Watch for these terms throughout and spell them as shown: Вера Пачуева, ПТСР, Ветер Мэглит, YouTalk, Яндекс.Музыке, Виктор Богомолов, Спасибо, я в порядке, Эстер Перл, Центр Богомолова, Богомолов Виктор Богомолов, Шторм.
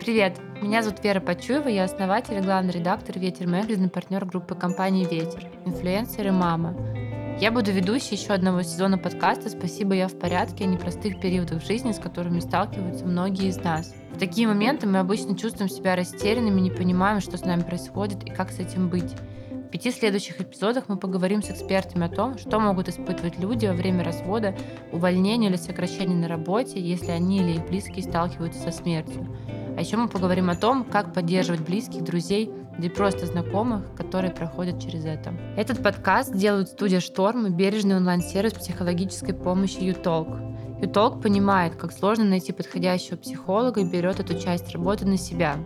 Привет, меня зовут Вера Пачуева, я основатель и главный редактор «Ветер Мэглит», партнер группы компании «Ветер», инфлюенсер и мама. Я буду ведущей еще одного сезона подкаста «Спасибо, я в порядке» о непростых периодах в жизни, с которыми сталкиваются многие из нас. В такие моменты мы обычно чувствуем себя растерянными, не понимаем, что с нами происходит и как с этим быть. В 5 следующих эпизодах мы поговорим с экспертами о том, что могут испытывать люди во время развода, увольнения или сокращения на работе, если они или их близкие сталкиваются со смертью. А еще мы поговорим о том, как поддерживать близких, друзей, да и просто знакомых, которые проходят через это. Этот подкаст делают студия «Шторм» и бережный онлайн-сервис психологической помощи YouTalk. YouTalk понимает, как сложно найти подходящего психолога и берет эту часть работы на себя.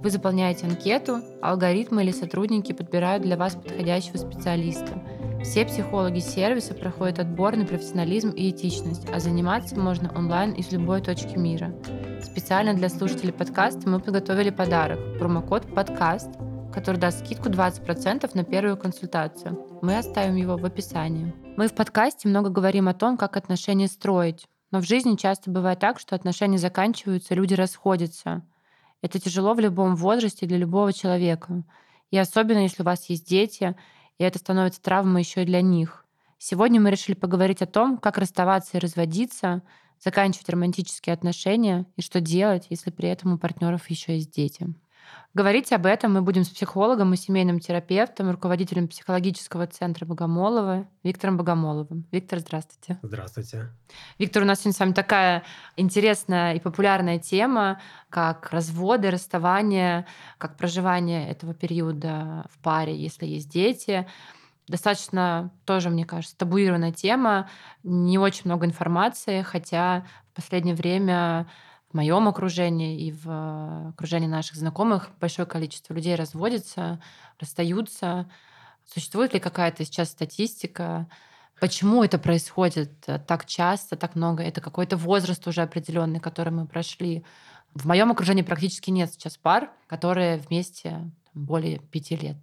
Вы заполняете анкету, алгоритмы или сотрудники подбирают для вас подходящего специалиста. Все психологи сервиса проходят отбор на профессионализм и этичность, а заниматься можно онлайн из любой точки мира. Специально для слушателей подкаста мы подготовили подарок – промокод «Подкаст», который даст скидку 20% на первую консультацию. Мы оставим его в описании. Мы в подкасте много говорим о том, как отношения строить, но в жизни часто бывает так, что отношения заканчиваются, люди расходятся. Это тяжело в любом возрасте для любого человека. И особенно, если у вас есть дети, и это становится травмой еще и для них. Сегодня мы решили поговорить о том, как расставаться и разводиться, заканчивать романтические отношения и что делать, если при этом у партнеров еще есть дети. Говорить об этом мы будем с психологом и семейным терапевтом, руководителем психологического центра Богомолова Виктором Богомоловым. Виктор, здравствуйте. Здравствуйте. Виктор, у нас сегодня с вами такая интересная и популярная тема, как разводы, расставания, как проживание этого периода в паре, если есть дети. Достаточно тоже, мне кажется, табуированная тема, не очень много информации, хотя в последнее время в моем окружении и в окружении наших знакомых большое количество людей разводятся, расстаются. Существует ли какая-то сейчас статистика? Почему это происходит так часто, так много? Это какой-то возраст уже определенный, который мы прошли. В моем окружении практически нет сейчас пар, которые вместе более 5 лет.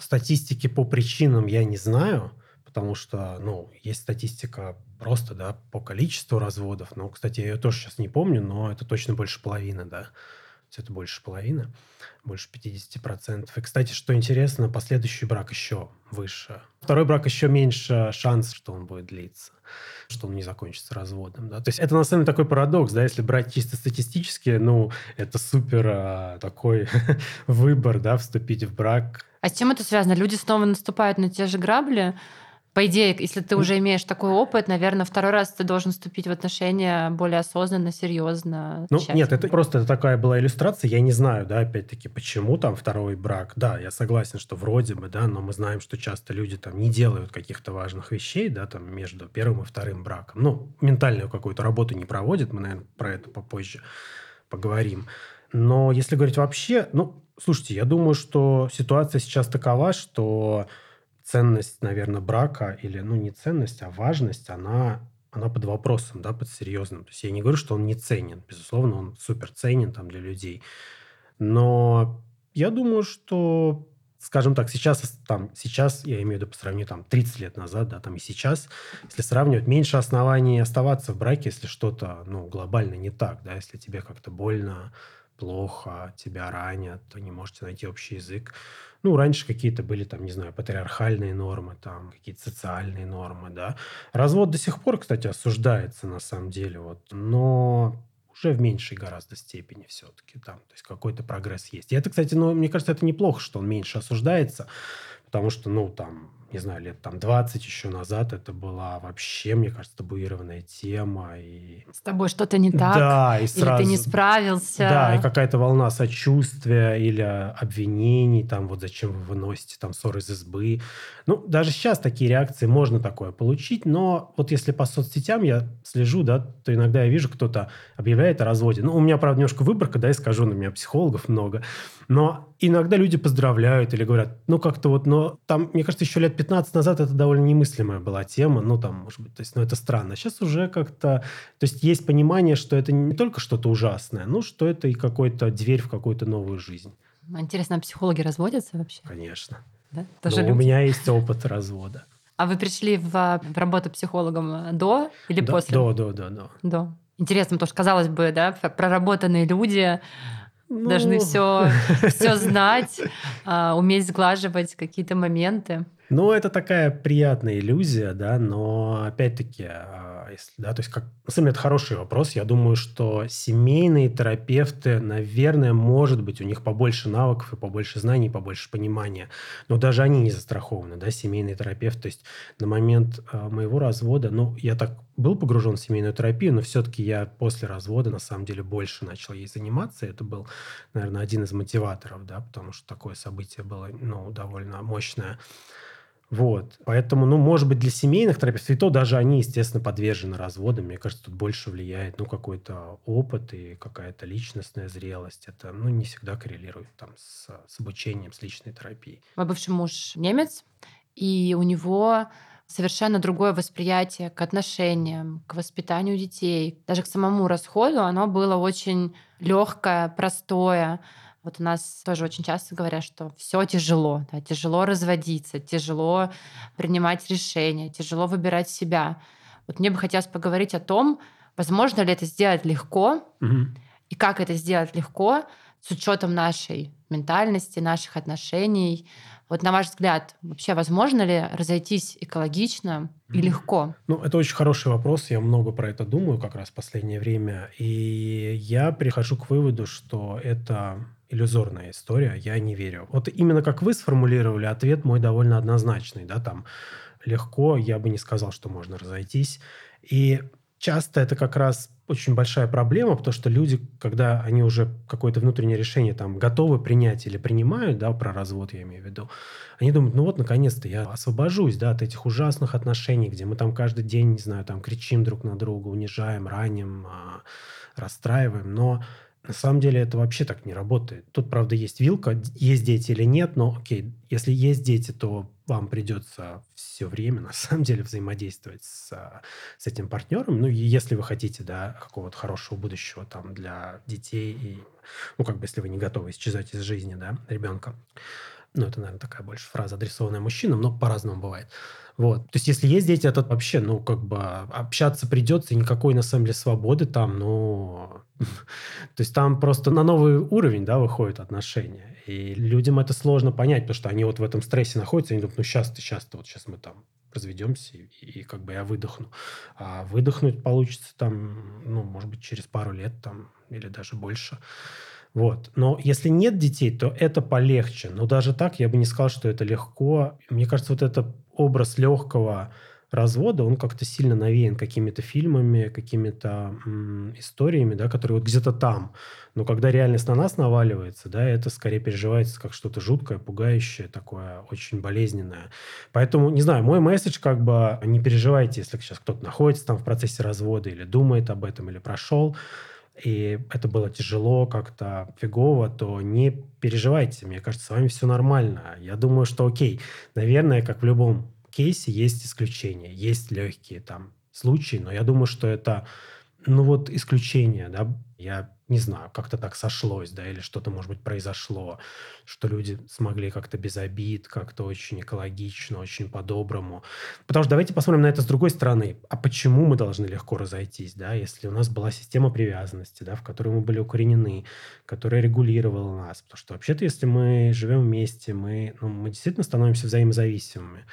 Статистики по причинам я не знаю, потому что, есть статистика просто, по количеству разводов. Кстати, я ее тоже сейчас не помню, но это точно больше половины, Это больше половины, больше 50%. И, кстати, что интересно, последующий брак еще выше. Второй брак еще меньше шанс, что он будет длиться, что он не закончится разводом. То есть это, на самом деле, такой парадокс, если брать чисто статистически, это супер такой выбор, вступить в брак. А с чем это связано? Люди снова наступают на те же грабли? По идее, если ты уже имеешь такой опыт, наверное, второй раз ты должен вступить в отношения более осознанно, серьезно. Нет, это просто такая была иллюстрация. Я не знаю, опять-таки, почему там второй брак. Я согласен, что вроде бы, но мы знаем, что часто люди там не делают каких-то важных вещей, между первым и вторым браком. Ментальную какую-то работу не проводят. Мы, наверное, про это попозже поговорим. Но если говорить вообще, слушайте, я думаю, что ситуация сейчас такова, что ценность, наверное, брака или, не ценность, а важность, она под вопросом, под серьезным. То есть я не говорю, что он не ценен. Безусловно, он супер ценен для людей. Но я думаю, что, скажем так, сейчас я имею в виду по сравнению 30 лет назад, и сейчас, если сравнивать, меньше оснований оставаться в браке, если что-то, глобально не так, если тебе как-то больно, плохо, тебя ранят, вы не можете найти общий язык. Раньше какие-то были, патриархальные нормы, какие-то социальные нормы, Развод до сих пор, кстати, осуждается на самом деле, но уже в меньшей гораздо степени все-таки. То есть какой-то прогресс есть. И это, кстати, мне кажется, это неплохо, что он меньше осуждается, потому что, лет 20 еще назад это была вообще, мне кажется, табуированная тема. И с тобой что-то не так, и сразу, или ты не справился. И какая-то волна сочувствия или обвинений, зачем вы выносите ссор из избы. Даже сейчас такие реакции, можно такое получить, но если по соцсетям я слежу, то иногда я вижу, кто-то объявляет о разводе. У меня, правда, немножко выборка, искаженная, у меня психологов много, но иногда люди поздравляют или говорят, мне кажется, еще лет 15 назад это довольно немыслимая была тема, может быть, это странно. Сейчас уже как-то, есть понимание, что это не только что-то ужасное, что это и какой-то дверь в какую-то новую жизнь. Интересно, а психологи разводятся вообще? Конечно. Да? У меня есть опыт развода. А вы пришли в работу психологом до или после? До. Интересно, потому что, казалось бы, проработанные люди Должны все знать, уметь сглаживать какие-то моменты. Ну, это такая приятная иллюзия, да, но опять-таки, на самом деле, это хороший вопрос. Я думаю, что семейные терапевты, наверное, может быть, у них побольше навыков и побольше знаний, побольше понимания, но даже они не застрахованы, да, семейные терапевты. То есть на момент моего развода, я так был погружен в семейную терапию, но все-таки я после развода, на самом деле, больше начал ей заниматься. Это был, наверное, один из мотиваторов, да, потому что такое событие было, довольно мощное. Вот. Поэтому, может быть, для семейных терапевтов, и то даже они, естественно, подвержены разводам. Мне кажется, тут больше влияет, какой-то опыт и какая-то личностная зрелость. Это, не всегда коррелирует там с обучением, с личной терапией. Мой бывший муж немец, и у него совершенно другое восприятие к отношениям, к воспитанию детей. Даже к самому расходу оно было очень легкое, простое. Вот у нас тоже очень часто говорят, что все тяжело, да, тяжело разводиться, тяжело принимать решения, тяжело выбирать себя. Вот мне бы хотелось поговорить о том, возможно ли это сделать легко, и как это сделать легко с учетом нашей ментальности, наших отношений. Вот на ваш взгляд, вообще возможно ли разойтись экологично и легко? Это очень хороший вопрос. Я много про это думаю как раз в последнее время. И я прихожу к выводу, что это иллюзорная история. Я не верю. Вот именно как вы сформулировали, ответ мой довольно однозначный. Да, там легко, я бы не сказал, что можно разойтись. И часто это как раз очень большая проблема, потому что люди, когда они уже какое-то внутреннее решение там готовы принять или принимают, да, про развод я имею в виду, они думают, наконец-то я освобожусь, да, от этих ужасных отношений, где мы там каждый день, не знаю, там кричим друг на друга, унижаем, раним, расстраиваем, но на самом деле это вообще так не работает. Тут, правда, есть вилка, есть дети или нет, но окей, если есть дети, то вам придется все время, на самом деле, взаимодействовать с этим партнером. Если вы хотите, да, какого-то хорошего будущего там для детей, и, если вы не готовы исчезать из жизни, да, ребенка. Это, наверное, такая больше фраза, адресованная мужчинам, но по-разному бывает. Вот. То есть, если есть дети, это вообще, общаться придется, и никакой, на самом деле, свободы там, То есть, там просто на новый уровень, да, выходят отношения. И людям это сложно понять, потому что они в этом стрессе находятся, они думают, сейчас мы там разведемся, и я выдохну. А выдохнуть получится там, может быть, через пару лет там, или даже больше. Вот. Но если нет детей, то это полегче. Но даже так я бы не сказал, что это легко. Мне кажется, вот этот образ легкого развода, он как-то сильно навеян какими-то фильмами, какими-то историями, да, которые вот где-то там. Но когда реальность на нас наваливается, да, это скорее переживается как что-то жуткое, пугающее, такое очень болезненное. Поэтому, не знаю, мой месседж не переживайте, если сейчас кто-то находится там в процессе развода или думает об этом, или прошел, и это было тяжело, как-то фигово, то не переживайте. Мне кажется, с вами все нормально. Я думаю, что окей. Наверное, как в любом кейсе, есть исключения. Есть легкие там случаи, но я думаю, что это, исключение, да. Я не знаю, как-то так сошлось, да, или что-то, может быть, произошло, что люди смогли как-то без обид, как-то очень экологично, очень по-доброму. Потому что давайте посмотрим на это с другой стороны. А почему мы должны легко разойтись, да, если у нас была система привязанности, да, в которой мы были укоренены, которая регулировала нас? Потому что вообще-то, если мы живем вместе, мы действительно становимся взаимозависимыми.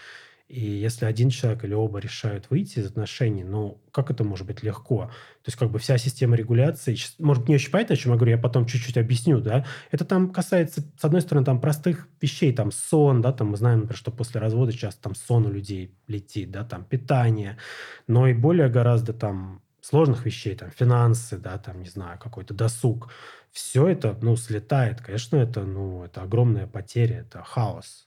И если один человек или оба решают выйти из отношений, как это может быть легко? То есть вся система регуляции, может быть, не очень понятно, о чем я говорю, я потом чуть-чуть объясню, да. Это там касается, с одной стороны, там простых вещей, там сон, да, там мы знаем, например, что после развода часто там сон у людей летит, да, там питание, но и более гораздо там сложных вещей, там финансы, да, там, не знаю, какой-то досуг. Все это, слетает, конечно, это, это огромная потеря, это хаос.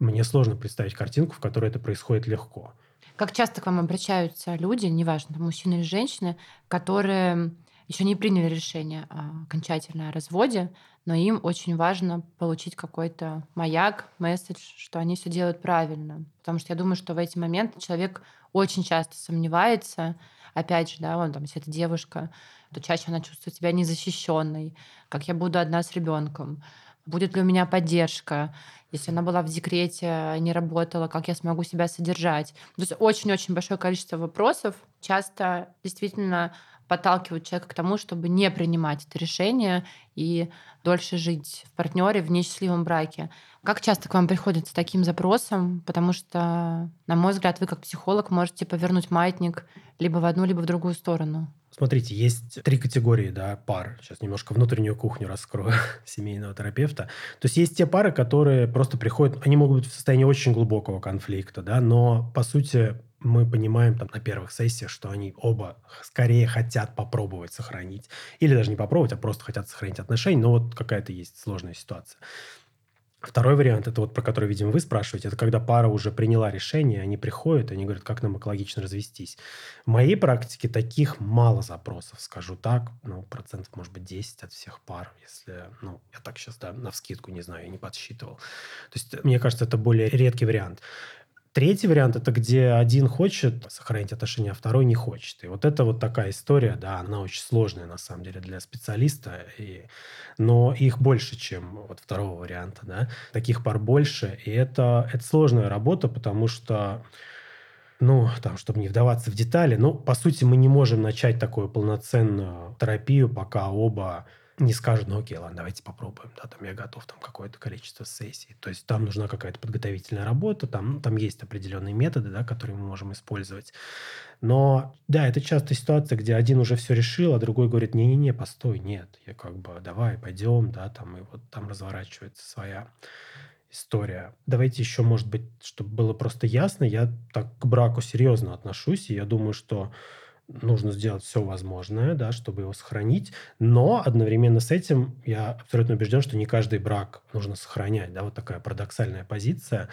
Мне сложно представить картинку, в которой это происходит легко. Как часто к вам обращаются люди, неважно, мужчины или женщины, которые еще не приняли решение окончательно о разводе, но им очень важно получить какой-то маяк, месседж, что они все делают правильно. Потому что я думаю, что в эти моменты человек очень часто сомневается. Опять же, да, если это девушка, то чаще она чувствует себя незащищенной, как я буду одна с ребенком. будет ли у меня поддержка, если она была в декрете, не работала, как я смогу себя содержать. То есть очень-очень большое количество вопросов часто действительно подталкивают человека к тому, чтобы не принимать это решение и дольше жить в партнере в несчастливом браке. Как часто к вам приходят с таким запросом? Потому что, на мой взгляд, вы как психолог можете повернуть маятник либо в одну, либо в другую сторону. Смотрите, есть три категории, да, пар. Сейчас немножко внутреннюю кухню раскрою семейного терапевта. То есть есть те пары, которые просто приходят, они могут быть в состоянии очень глубокого конфликта, да, но, по сути, мы понимаем там на первых сессиях, что они оба скорее хотят попробовать сохранить. Или даже не попробовать, а просто хотят сохранить отношения, но вот какая-то есть сложная ситуация. Второй вариант, это вот про который, видимо, вы спрашиваете, это когда пара уже приняла решение, они приходят, они говорят, как нам экологично развестись. В моей практике таких мало запросов, скажу так, ну, 10% от всех пар, если, ну, я так сейчас, да, навскидку не знаю, я не подсчитывал. То есть, мне кажется, это более редкий вариант. Третий вариант – это где один хочет сохранить отношения, а второй не хочет. И вот это вот такая история, да, она очень сложная, на самом деле, для специалиста. Но их больше, чем вот второго варианта, да. Таких пар больше. И это сложная работа, потому что, ну, там, чтобы не вдаваться в детали, ну, по сути, мы не можем начать такую полноценную терапию, пока оба не скажут, ну окей, ладно, давайте попробуем, да, там я готов, там какое-то количество сессий. То есть там нужна какая-то подготовительная работа, там есть определенные методы, да, которые мы можем использовать. Но да, это часто ситуация, где один уже все решил, а другой говорит, не-не-не, постой, нет, я как бы, давай, пойдем, да, там, и вот там разворачивается своя история. Давайте еще, может быть, чтобы было просто ясно, я так к браку серьезно отношусь, и я думаю, что нужно сделать все возможное, да, чтобы его сохранить. Но одновременно с этим я абсолютно убежден, что не каждый брак нужно сохранять. Да, вот такая парадоксальная позиция.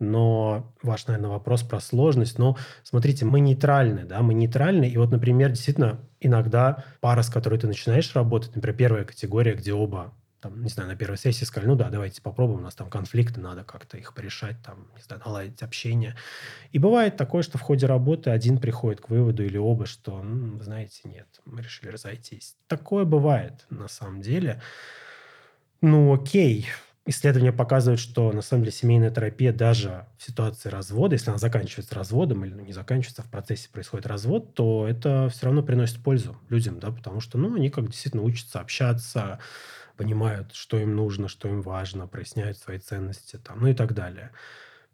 Но ваш, наверное, вопрос про сложность. Но смотрите, мы нейтральны, да, мы нейтральны. И вот, например, действительно, иногда пара, с которой ты начинаешь работать, например, первая категория, где оба, там, не знаю, на первой сессии сказали, ну да, давайте попробуем, у нас там конфликты, надо как-то их порешать, там, не знаю, наладить общение. И бывает такое, что в ходе работы один приходит к выводу или оба, что, ну, знаете, нет, мы решили разойтись. Такое бывает на самом деле. Ну окей, исследования показывают, что на самом деле семейная терапия даже в ситуации развода, если она заканчивается разводом или, ну, не заканчивается, а в процессе происходит развод, то это все равно приносит пользу людям, да, потому что, ну, они как действительно учатся общаться, понимают, что им нужно, что им важно, проясняют свои ценности, там, ну и так далее.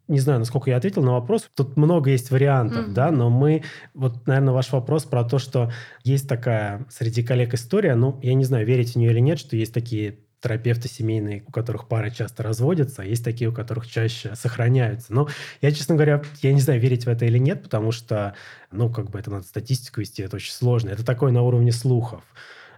Не знаю, насколько я ответил на вопрос. Тут много есть вариантов, да, но мы... Вот, наверное, ваш вопрос про то, что есть такая среди коллег история, ну, я не знаю, верите в нее или нет, что есть такие терапевты семейные, у которых пары часто разводятся, а есть такие, у которых чаще сохраняются. Но я, честно говоря, я не знаю, верить в это или нет, потому что, ну, как бы это надо статистику вести, это очень сложно. Это такое на уровне слухов.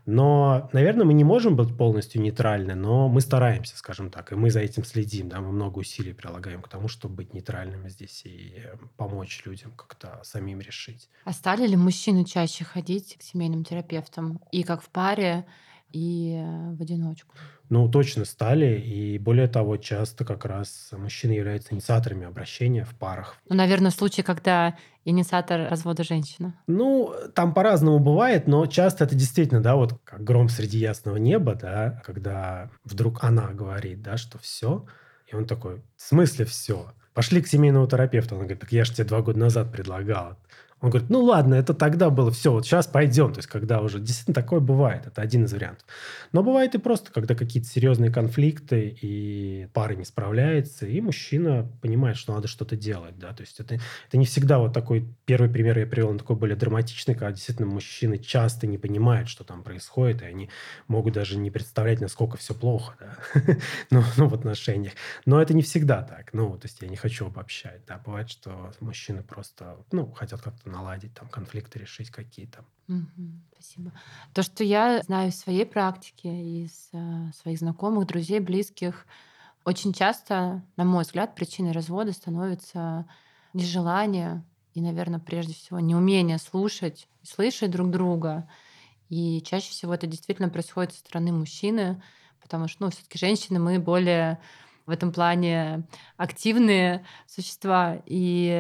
Но, наверное, мы не можем быть полностью нейтральны, но мы стараемся, скажем так, и мы за этим следим, да, мы много усилий прилагаем к тому, чтобы быть нейтральными здесь и помочь людям как-то самим решить. А стали ли мужчины чаще ходить к семейным терапевтам и как в паре, и в одиночку? Ну, точно стали, и более того, часто как раз мужчины являются инициаторами обращения в парах. Ну, наверное, в случае, когда инициатор развода женщина. Ну, там по-разному бывает, но часто это действительно, да, вот как гром среди ясного неба, да, когда вдруг она говорит, да, что все, и он такой, в смысле все? Пошли к семейному терапевту. Она говорит, так я же тебе 2 года назад предлагала. Он говорит, ну ладно, это тогда было, все, вот сейчас пойдем. То есть, когда уже... Действительно, такое бывает. Это один из вариантов. Но бывает и просто, когда какие-то серьезные конфликты, и пара не справляется, и мужчина понимает, что надо что-то делать. Да? То есть, это не всегда вот такой... Первый пример я привел, он такой более драматичный, когда действительно мужчины часто не понимают, что там происходит, и они могут даже не представлять, насколько все плохо, да? Ну, в отношениях. Но это не всегда так. Ну, то есть, я не хочу обобщать. Да? Бывает, что мужчины просто, ну, хотят как-то наладить, там, конфликты решить какие-то. Спасибо. То, что я знаю из своей практики, из своих знакомых, друзей, близких, очень часто, на мой взгляд, причиной развода становится нежелание и, наверное, прежде всего, неумение слушать и слышать друг друга. И чаще всего это действительно происходит со стороны мужчины, потому что, ну, все-таки женщины, мы более... в этом плане активные существа, и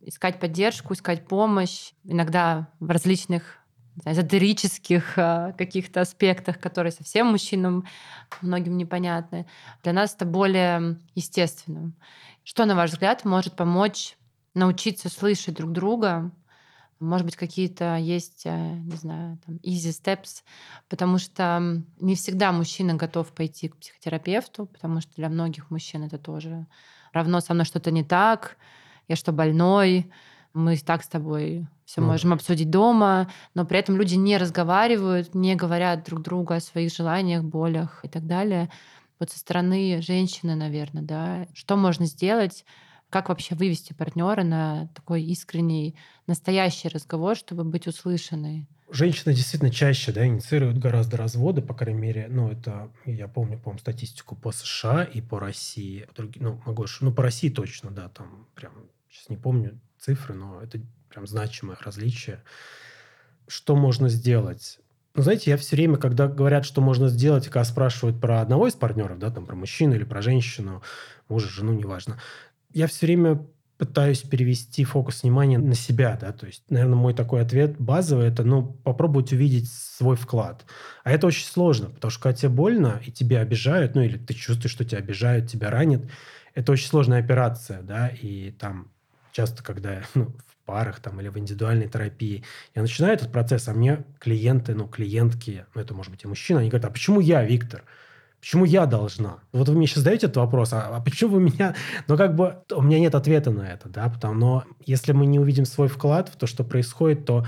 искать поддержку, искать помощь, иногда в различных эзотерических каких-то аспектах, которые совсем мужчинам многим непонятны. Для нас это более естественным. Что, на ваш взгляд, может помочь научиться слышать друг друга? Может быть, какие-то есть, не знаю, там, easy steps, потому что не всегда мужчина готов пойти к психотерапевту, потому что для многих мужчин это тоже равно со мной что-то не так, я что, больной, мы так с тобой все можем обсудить дома, но при этом люди не разговаривают, не говорят друг другу о своих желаниях, болях и так далее. Вот со стороны женщины, наверное, да, что можно сделать? Как вообще вывести партнера на такой искренний, настоящий разговор, чтобы быть услышанной? Женщины действительно чаще, да, инициируют гораздо разводы, по крайней мере, ну, это, я помню, по-моему, статистику по США и по России. По России точно, да, там прям, сейчас не помню цифры, но это прям значимое различие. Что можно сделать? Ну, знаете, я все время, когда говорят, что можно сделать, когда спрашивают про одного из партнеров, да, там, про мужчину или про женщину, мужа, жену, неважно, я все время пытаюсь перевести фокус внимания на себя, да, то есть, наверное, мой такой ответ базовый – это, попробовать увидеть свой вклад. А это очень сложно, потому что когда тебе больно, и тебя обижают, или ты чувствуешь, что тебя обижают, тебя ранят, это очень сложная операция, да, и там часто, когда в парах там, или в индивидуальной терапии я начинаю этот процесс, а мне клиенты, клиентки, это может быть и мужчина, они говорят: а почему я, Виктор? Почему я должна? Вот вы мне сейчас задаете этот вопрос, а почему вы меня... у меня нет ответа на это, да, но если мы не увидим свой вклад в то, что происходит, то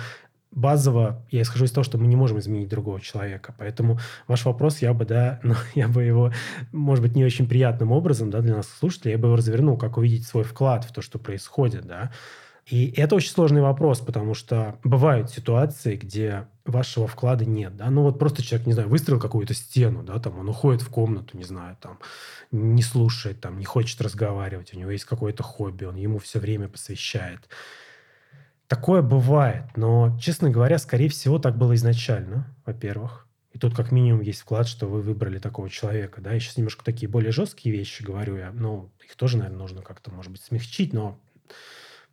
базово я исхожу из того, что мы не можем изменить другого человека. Поэтому ваш вопрос я бы его, может быть, не очень приятным образом, да, для нас, слушателей, я бы его развернул, как увидеть свой вклад в то, что происходит, да. И это очень сложный вопрос, потому что бывают ситуации, где вашего вклада нет, да, просто человек, не знаю, выстроил какую-то стену, да, там, он уходит в комнату, не знаю, там, не слушает, там, не хочет разговаривать, у него есть какое-то хобби, он ему все время посвящает. Такое бывает, но, честно говоря, скорее всего, так было изначально, во-первых. И тут как минимум есть вклад, что вы выбрали такого человека, да, я сейчас немножко такие более жесткие вещи говорю, их тоже, наверное, нужно как-то, может быть, смягчить, но...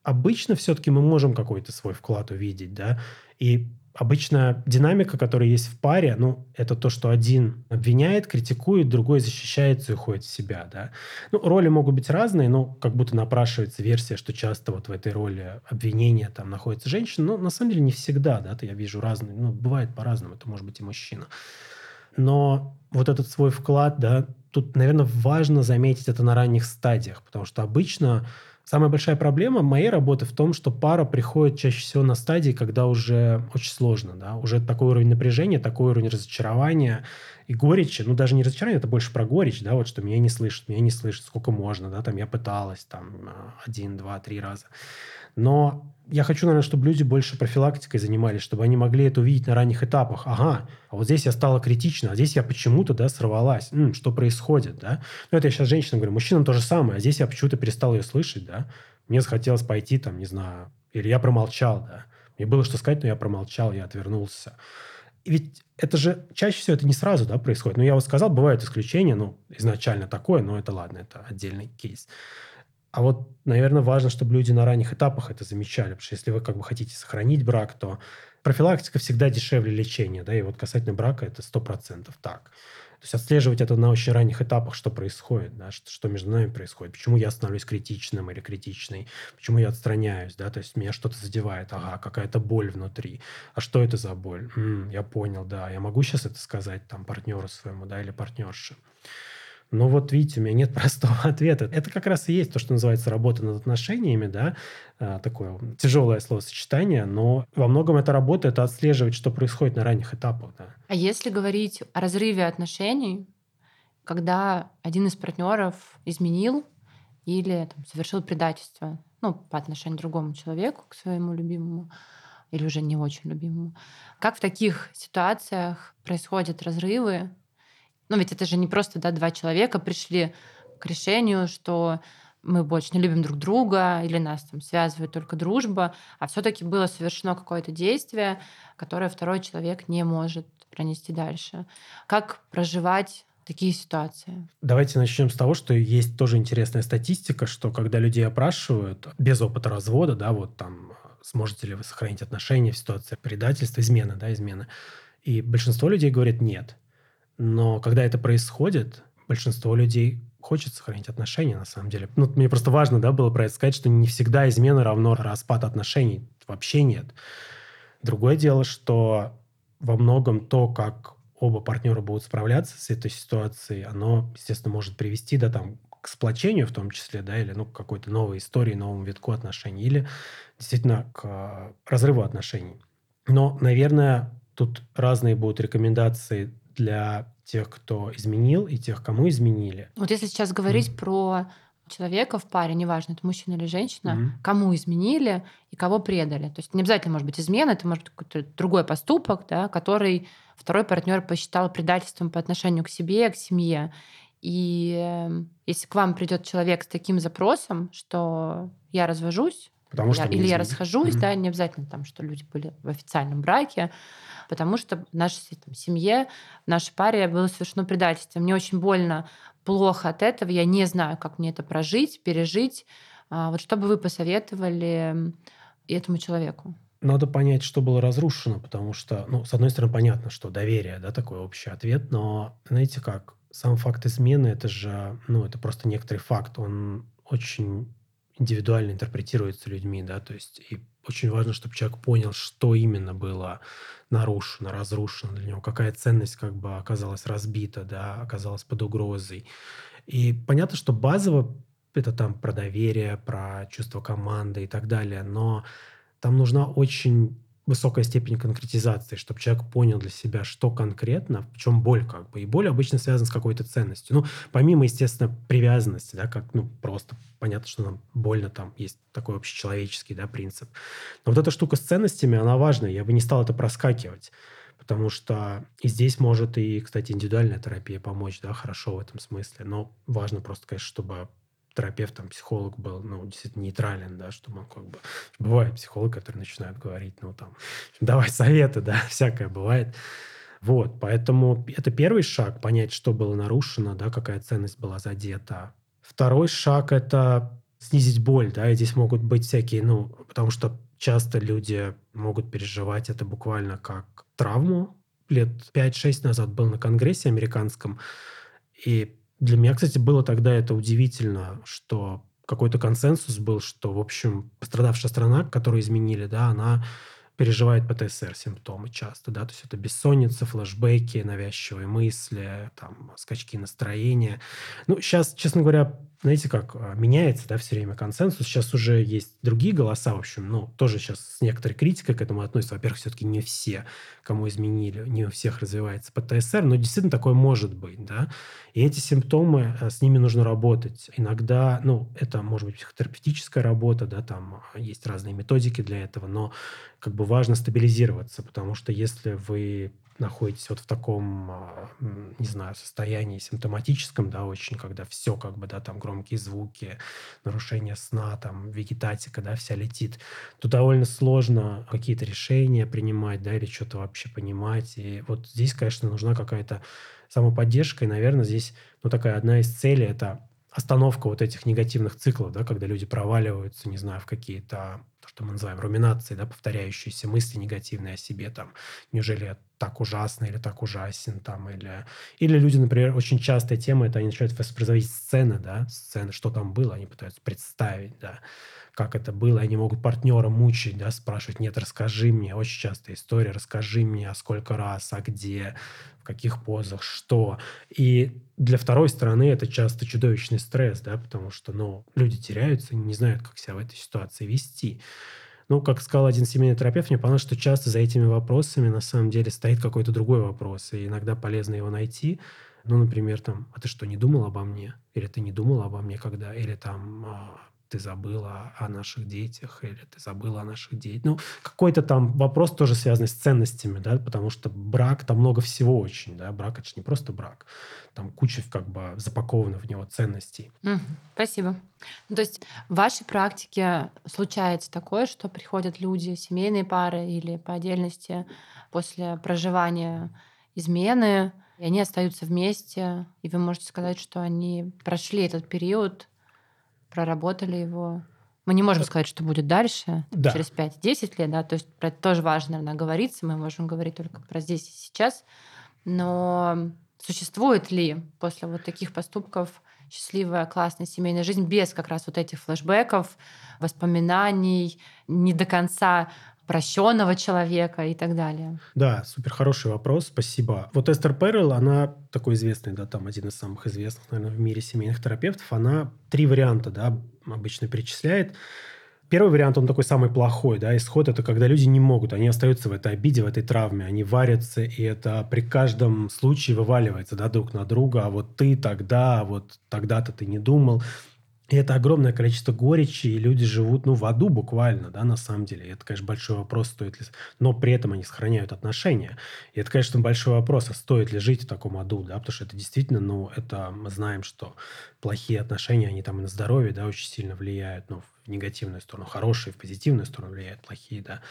Обычно все-таки мы можем какой-то свой вклад увидеть, да, и обычно динамика, которая есть в паре, это то, что один обвиняет, критикует, другой защищается и уходит в себя, да. Роли могут быть разные, как будто напрашивается версия, что часто вот в этой роли обвинения там находится женщина, но на самом деле не всегда, да, я вижу разные, бывает по-разному, это может быть и мужчина. Но вот этот свой вклад, да, тут, наверное, важно заметить это на ранних стадиях, потому что обычно... Самая большая проблема моей работы в том, что пара приходит чаще всего на стадии, когда уже очень сложно, да, уже такой уровень напряжения, такой уровень разочарования и горечи, даже не разочарование, это больше про горечь, да, вот что меня не слышат, сколько можно, да, там я пыталась, там, 1, 2, 3 раза. Но я хочу, наверное, чтобы люди больше профилактикой занимались, чтобы они могли это увидеть на ранних этапах. Ага, а вот здесь я стала критична, а здесь я почему-то, да, сорвалась. Что происходит, да? Это я сейчас женщинам говорю, мужчинам то же самое, а здесь я почему-то перестал ее слышать, да? Мне захотелось пойти, там, не знаю, или я промолчал, да? Мне было что сказать, но я промолчал, я отвернулся. И ведь это же чаще всего это не сразу, да, происходит. Я вот сказал, бывают исключения, изначально такое, но это ладно, это отдельный кейс. А вот, наверное, важно, чтобы люди на ранних этапах это замечали, потому что если вы хотите сохранить брак, то профилактика всегда дешевле лечения, да, и вот касательно брака это 100% так. То есть отслеживать это на очень ранних этапах, что происходит, да, что между нами происходит, почему я становлюсь критичным или критичной, почему я отстраняюсь, да, то есть меня что-то задевает, ага, какая-то боль внутри, а что это за боль? Я понял, да, я могу сейчас это сказать там партнеру своему, да, или партнерше. Видите, у меня нет простого ответа. Это как раз и есть то, что называется работа над отношениями, да, такое тяжелое словосочетание, но во многом эта работа — это отслеживать, что происходит на ранних этапах, да. А если говорить о разрыве отношений, когда один из партнеров изменил или там, совершил предательство, по отношению к другому человеку, к своему любимому или уже не очень любимому, как в таких ситуациях происходят разрывы? Ведь это же не просто, да, два человека пришли к решению, что мы больше не любим друг друга или нас там связывает только дружба, а все-таки было совершено какое-то действие, которое второй человек не может пронести дальше. Как проживать такие ситуации? Давайте начнем с того, что есть тоже интересная статистика, что когда людей опрашивают без опыта развода, да, вот там сможете ли вы сохранить отношения в ситуации предательства, измены. И большинство людей говорит нет. Но когда это происходит, большинство людей хочет сохранить отношения, на самом деле. Ну, мне просто важно, да, было про это сказать, что не всегда измена равно распад отношений. Вообще нет. Другое дело, что во многом то, как оба партнера будут справляться с этой ситуацией, оно, естественно, может привести, да, там, к сплочению в том числе, да, или, ну, к какой-то новой истории, новому витку отношений, или действительно к разрыву отношений. Но, наверное, тут разные будут рекомендации для тех, кто изменил, и тех, кому изменили. Вот если сейчас говорить про человека в паре, неважно, это мужчина или женщина, кому изменили и кого предали. То есть не обязательно может быть измена, это может быть какой-то другой поступок, да, который второй партнер посчитал предательством по отношению к себе, к семье. И если к вам придет человек с таким запросом, что я развожусь, я расхожусь, да, не обязательно там, что люди были в официальном браке, потому что в нашей там, семье, в нашей паре было совершено предательство. Мне очень больно, плохо от этого, я не знаю, как мне это прожить, пережить. Вот что бы вы посоветовали этому человеку? Надо понять, что было разрушено, потому что, ну, с одной стороны, понятно, что доверие, да, такой общий ответ, но, знаете как, сам факт измены, это же, ну, это просто некоторый факт, он очень индивидуально интерпретируется людьми, да, то есть и очень важно, чтобы человек понял, что именно было нарушено, разрушено для него, какая ценность как бы оказалась разбита, да, оказалась под угрозой. И понятно, что базово это там про доверие, про чувство команды и так далее, но там нужна очень высокая степень конкретизации, чтобы человек понял для себя, что конкретно, в чем боль как бы. И боль обычно связана с какой-то ценностью. Ну, помимо, естественно, привязанности, да, как, ну, просто понятно, что нам больно, там есть такой общечеловеческий, да, принцип. Но вот эта штука с ценностями, она важна, я бы не стал это проскакивать, потому что и здесь может и, кстати, индивидуальная терапия помочь, да, хорошо в этом смысле. Но важно просто, конечно, чтобы терапевт, там, психолог был, ну, действительно нейтрален, да, что он как бы... Бывает психолог, который начинает говорить, ну, там, давай советы, да, всякое бывает. Вот, поэтому это первый шаг, понять, что было нарушено, да, какая ценность была задета. Второй шаг — это снизить боль, да, и здесь могут быть всякие, ну, потому что часто люди могут переживать это буквально как травму. Лет 5-6 назад был на конгрессе американском, и для меня, кстати, было тогда это удивительно, что какой-то консенсус был, что, в общем, пострадавшая страна, которую изменили, да, она переживает ПТСР-симптомы часто, да, то есть это бессонница, флешбеки, навязчивые мысли, там, скачки настроения. Ну, сейчас, честно говоря, знаете, как меняется, да, все время консенсус. Сейчас уже есть другие голоса, в общем, ну, тоже сейчас с некоторой критикой к этому относятся. Во-первых, все-таки не все, кому изменили, не у всех развивается ПТСР, но действительно такое может быть, да. И эти симптомы, с ними нужно работать. Иногда, ну, это может быть психотерапевтическая работа, да, там есть разные методики для этого, но как бы важно стабилизироваться, потому что если вы находитесь вот в таком, не знаю, состоянии симптоматическом, да, очень, когда все как бы, да, там громкие звуки, нарушение сна, там вегетатика, да, вся летит, то довольно сложно какие-то решения принимать, да, или что-то вообще понимать. И вот здесь, конечно, нужна какая-то самоподдержка, и, наверное, здесь, ну, такая одна из целей – это остановка вот этих негативных циклов, да, когда люди проваливаются, не знаю, в какие-то, то, что мы называем, руминации, да, повторяющиеся мысли негативные о себе, там, неужели я так ужасно или так ужасен, там, или люди, например, очень частая тема, это они начинают воспроизводить сцены, да, сцены, что там было, они пытаются представить, да, как это было, они могут партнера мучить, да, спрашивать, нет, расскажи мне, очень частая история, расскажи мне, а сколько раз, а где, в каких позах, что. И для второй стороны это часто чудовищный стресс, да, потому что, ну, люди теряются, не знают, как себя в этой ситуации вести. Ну, как сказал один семейный терапевт, мне понравилось, что часто за этими вопросами на самом деле стоит какой-то другой вопрос, и иногда полезно его найти. Ну, например, там, а ты что, не думал обо мне? Или ты не думала обо мне когда? Или там, ты забыла о наших детях? Или ты забыла о наших детях? Ну, какой-то там вопрос тоже связанный с ценностями, да, потому что брак, там много всего очень, да, брак — это же не просто брак. Там куча как бы запаковано в него ценностей. Спасибо. Ну, то есть в вашей практике случается такое, что приходят люди, семейные пары или по отдельности, после проживания измены, и они остаются вместе, и вы можете сказать, что они прошли этот период, проработали его, Мы не можем сказать, что будет дальше, да. через 5-10 лет, да, то есть про это тоже важно, наверное, говорится, мы можем говорить только про здесь и сейчас, но существует ли после вот таких поступков счастливая, классная семейная жизнь без как раз вот этих флешбеков, воспоминаний, не до конца прощенного человека и так далее? Да, супер хороший вопрос, спасибо. Вот Эстер Перл, она такой известный, да, там один из самых известных, наверное, в мире семейных терапевтов, она три варианта, да, обычно перечисляет. Первый вариант, он такой самый плохой, да, исход, это когда люди не могут, они остаются в этой обиде, в этой травме, они варятся, и это при каждом случае вываливается, да, друг на друга, а вот ты тогда, а вот тогда-то ты не думал. И это огромное количество горечи, и люди живут, ну, в аду буквально, да, на самом деле. И это, конечно, большой вопрос, стоит ли... Но при этом они сохраняют отношения. И это, конечно, большой вопрос, а стоит ли жить в таком аду, да, потому что это действительно, ну, это мы знаем, что плохие отношения, они там и на здоровье, да, очень сильно влияют, ну, в негативную сторону, хорошие, в позитивную сторону влияют, плохие, да,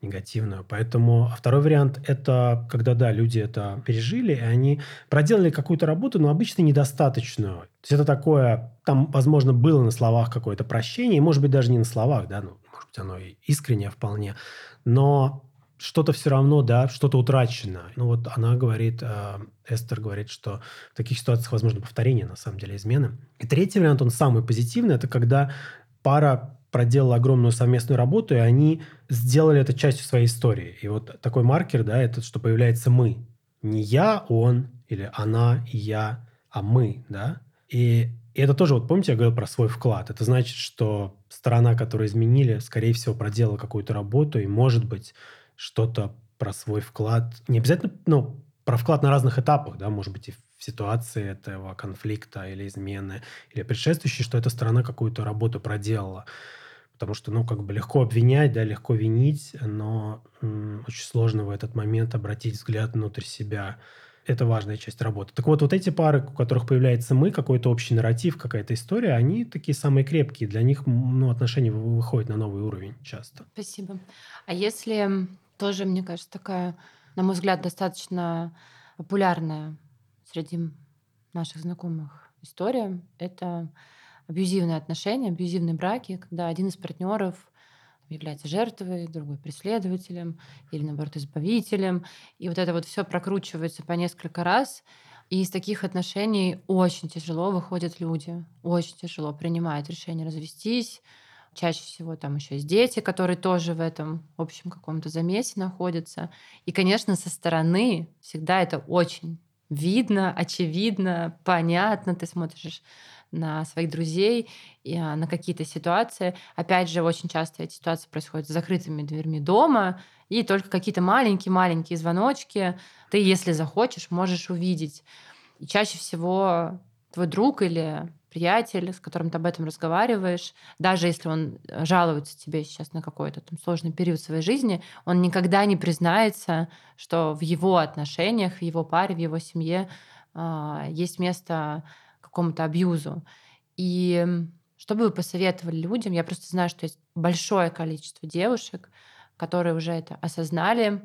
в негативную. Поэтому, а второй вариант, это когда, да, люди это пережили, и они проделали какую-то работу, но обычно недостаточную. То есть это такое, там, возможно, было на словах какое-то прощение, и, может быть, даже не на словах, да, ну, может быть, оно и искреннее вполне, но что-то все равно, да, что-то утрачено. Ну, вот она говорит, Эстер говорит, что в таких ситуациях возможно повторение, на самом деле, измены. И третий вариант, он самый позитивный, это когда пара проделала огромную совместную работу, и они сделали это частью своей истории. И вот такой маркер, да, это что появляется «мы». Не «я», «он» или «она» и «я», а «мы», да. И это тоже, вот помните, я говорил про свой вклад. Это значит, что сторона, которую изменили, скорее всего, проделала какую-то работу, и, может быть, что-то про свой вклад. Не обязательно, ну, про вклад на разных этапах, да, может быть, и в ситуации этого конфликта или измены, или предшествующей, что эта сторона какую-то работу проделала. Потому что, ну, как бы легко обвинять, да, легко винить, но очень сложно в этот момент обратить взгляд внутрь себя. Это важная часть работы. Так вот, вот эти пары, у которых появляется «мы», какой-то общий нарратив, какая-то история, они такие самые крепкие. Для них, ну, отношения выходят на новый уровень часто. Спасибо. А если тоже, мне кажется, такая, на мой взгляд, достаточно популярная среди наших знакомых история — это абьюзивные отношения, абьюзивные браки, когда один из партнеров является жертвой, другой преследователем или, наоборот, избавителем. И вот это вот все прокручивается по несколько раз. И из таких отношений очень тяжело выходят люди, очень тяжело принимают решение развестись. Чаще всего там еще есть дети, которые тоже в этом общем каком-то замесе находятся. И, конечно, со стороны всегда это очень видно, очевидно, понятно. Ты смотришь на своих друзей, на какие-то ситуации. Опять же, очень часто эти ситуации происходят с закрытыми дверьми дома, и только какие-то маленькие-маленькие звоночки ты, если захочешь, можешь увидеть. И чаще всего твой друг или приятель, с которым ты об этом разговариваешь, даже если он жалуется тебе сейчас на какой-то там сложный период своей жизни, он никогда не признается, что в его отношениях, в его паре, в его семье есть место какому-то абьюзу. И что бы вы посоветовали людям? Я просто знаю, что есть большое количество девушек, которые уже это осознали,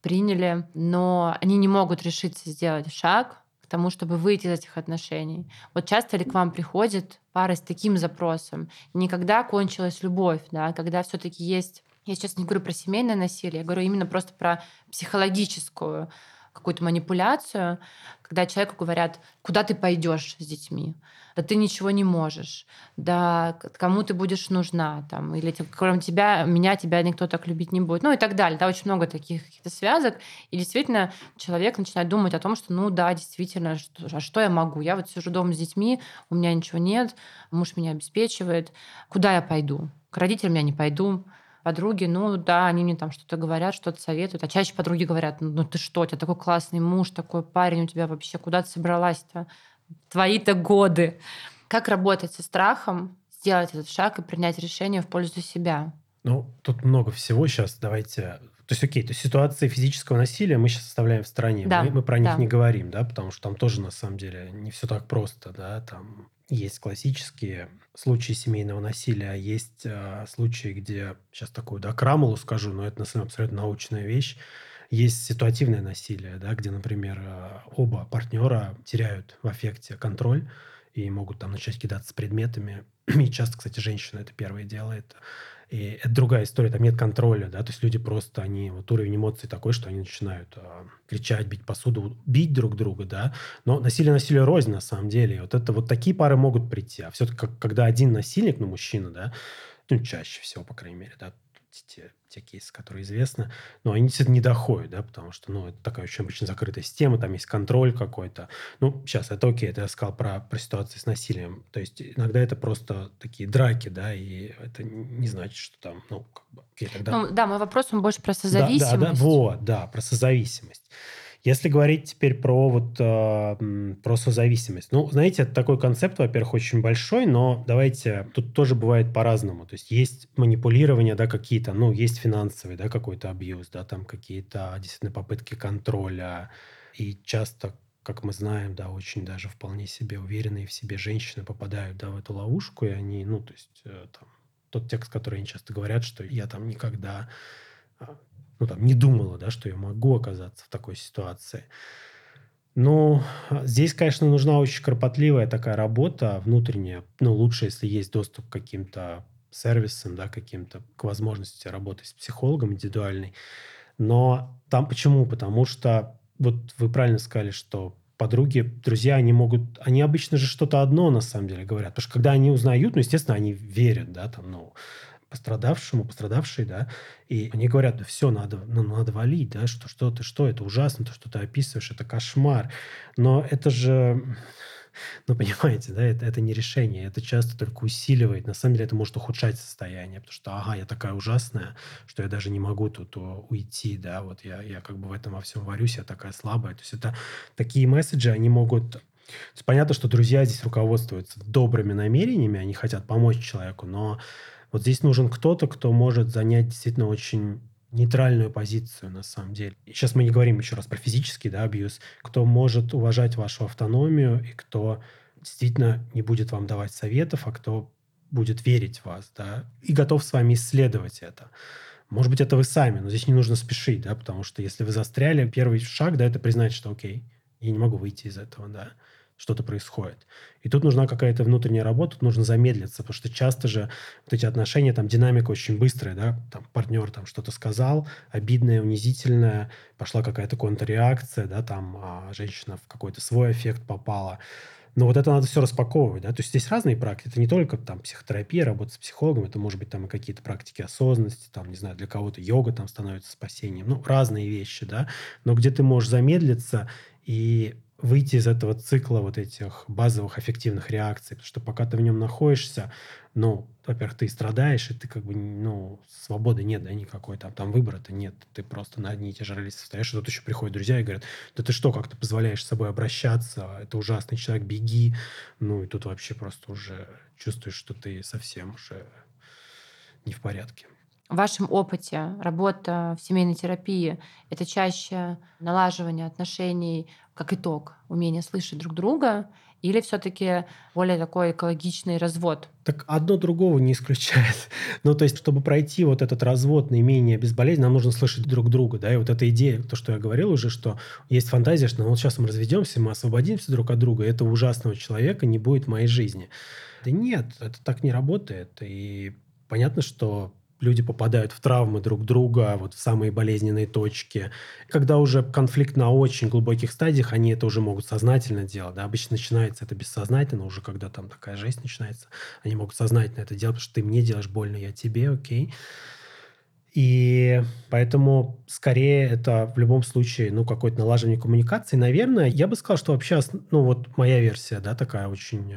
приняли, но они не могут решиться сделать шаг к тому, чтобы выйти из этих отношений. Вот часто ли к вам приходит пара с таким запросом? Никогда кончилась любовь, да, когда все-таки есть... Я сейчас не говорю про семейное насилие, я говорю именно просто про психологическую какую-то манипуляцию, когда человеку говорят, куда ты пойдешь с детьми, да ты ничего не можешь, да кому ты будешь нужна, там, или кроме тебя, меня тебя никто так любить не будет, ну и так далее. Да, очень много таких каких-то связок, и действительно человек начинает думать о том, что ну да, действительно, что я могу? Я вот сижу дома с детьми, у меня ничего нет, муж меня обеспечивает, куда я пойду? К родителям я не пойду, подруги, ну да, они мне там что-то говорят, что-то советуют. А чаще подруги говорят, ну ты что, у тебя такой классный муж, такой парень, у тебя вообще куда ты собралась-то? Твои-то годы. Как работать со страхом, сделать этот шаг и принять решение в пользу себя? Ну, тут много всего сейчас, давайте... То есть, окей, то есть ситуации физического насилия мы сейчас оставляем в стороне, да, мы про них не говорим, да, потому что там тоже, на самом деле, не все так просто, да, там... Есть классические случаи семейного насилия, есть случаи, где, сейчас такую, да, крамолу скажу, но это, на самом деле, абсолютно научная вещь. Есть ситуативное насилие, да, где, например, оба партнера теряют в аффекте контроль, и могут там начать кидаться с предметами. И часто, кстати, женщина это первое делает. И это другая история, там нет контроля, да, то есть люди просто, они, вот уровень эмоций такой, что они начинают кричать, бить посуду, бить друг друга, да, но насилие рознь на самом деле, вот это вот такие пары могут прийти, а все-таки, когда один насильник, ну, мужчина, да, ну, чаще всего, по крайней мере, да, те кейсы, которые известны, но они действительно не доходят, да, потому что, ну, это такая очень обычно закрытая система, там есть контроль какой-то. Ну, сейчас это окей, это я сказал про ситуации с насилием. То есть иногда это просто такие драки, да, и это не значит, что там, ну, как бы... Окей, тогда... Ну, да, мой вопрос, он больше про созависимость. Да, вот, да, про созависимость. Если говорить теперь про созависимость. Ну, знаете, это такой концепт, во-первых, очень большой, но давайте, тут тоже бывает по-разному. То есть есть манипулирование, да, какие-то, ну, есть финансовый, да, какой-то абьюз, да, там какие-то действительно попытки контроля. И часто, как мы знаем, да, очень даже вполне себе уверенные в себе женщины попадают, да, в эту ловушку, и они, ну, то есть там, тот текст, который они часто говорят, что я там никогда... ну, там, не думала, да, что я могу оказаться в такой ситуации. Но здесь, конечно, нужна очень кропотливая такая работа внутренняя. Ну, лучше, если есть доступ к каким-то сервисам, да, каким-то, к возможности работы с психологом индивидуальной. Но там почему? Потому что, вот вы правильно сказали, что подруги, друзья, они могут... Они обычно же что-то одно, на самом деле, говорят. Потому что, когда они узнают, ну, естественно, они верят, да, там, ну... пострадавшей, да, и они говорят, да все, надо валить, да, что это ужасно, то, что ты описываешь, это кошмар. Но это же, ну, понимаете, да, это не решение, это часто только усиливает, на самом деле это может ухудшать состояние, потому что, ага, я такая ужасная, что я даже не могу тут уйти, да, вот я как бы в этом во всем варюсь, я такая слабая. То есть это такие месседжи, они могут... То есть понятно, что друзья здесь руководствуются добрыми намерениями, они хотят помочь человеку, но вот здесь нужен кто-то, кто может занять действительно очень нейтральную позицию, на самом деле. И сейчас мы не говорим еще раз про физический, да, абьюз. Кто может уважать вашу автономию и кто действительно не будет вам давать советов, а кто будет верить в вас, да, и готов с вами исследовать это. Может быть, это вы сами, но здесь не нужно спешить, да, потому что если вы застряли, первый шаг, да, это признать, что окей, я не могу выйти из этого, да. Что-то происходит. И тут нужна какая-то внутренняя работа, тут нужно замедлиться, потому что часто же вот эти отношения, там динамика очень быстрая, да, там партнер там что-то сказал, обидное, унизительное, пошла какая-то контрреакция, да, там женщина в какой-то свой эффект попала. Но вот это надо все распаковывать, да, то есть здесь разные практики, это не только там психотерапия, работа с психологом, это может быть там и какие-то практики осознанности, там, не знаю, для кого-то йога там становится спасением, ну, разные вещи, да, но где ты можешь замедлиться и выйти из этого цикла вот этих базовых аффективных реакций, потому что пока ты в нем находишься, ну, во-первых, ты страдаешь, и ты как бы, ну, свободы нет, да, никакой, там выбора-то нет, ты просто на одни и те же рельсы встаешь, и тут еще приходят друзья и говорят, да ты что, как ты позволяешь с собой обращаться, это ужасный человек, беги, ну, и тут вообще просто уже чувствуешь, что ты совсем уже не в порядке. В вашем опыте работа в семейной терапии – это чаще налаживание отношений как итог, умение слышать друг друга, или все-таки более такой экологичный развод? Так одно другого не исключает. Ну, то есть, чтобы пройти вот этот развод наименее безболезненно, нам нужно слышать друг друга, да, и вот эта идея, то, что я говорил уже, что есть фантазия, что ну, вот сейчас мы разведемся, мы освободимся друг от друга, и этого ужасного человека не будет в моей жизни. Да нет, это так не работает, и понятно, что люди попадают в травмы друг друга, вот в самые болезненные точки. Когда уже конфликт на очень глубоких стадиях, они это уже могут сознательно делать. Да? Обычно начинается это бессознательно, уже когда там такая жесть начинается, они могут сознательно это делать, потому что ты мне делаешь больно, я тебе, окей. И поэтому скорее это в любом случае, ну, какое-то налаживание коммуникации. Наверное, я бы сказал, что вообще, ну, вот моя версия, да, такая очень,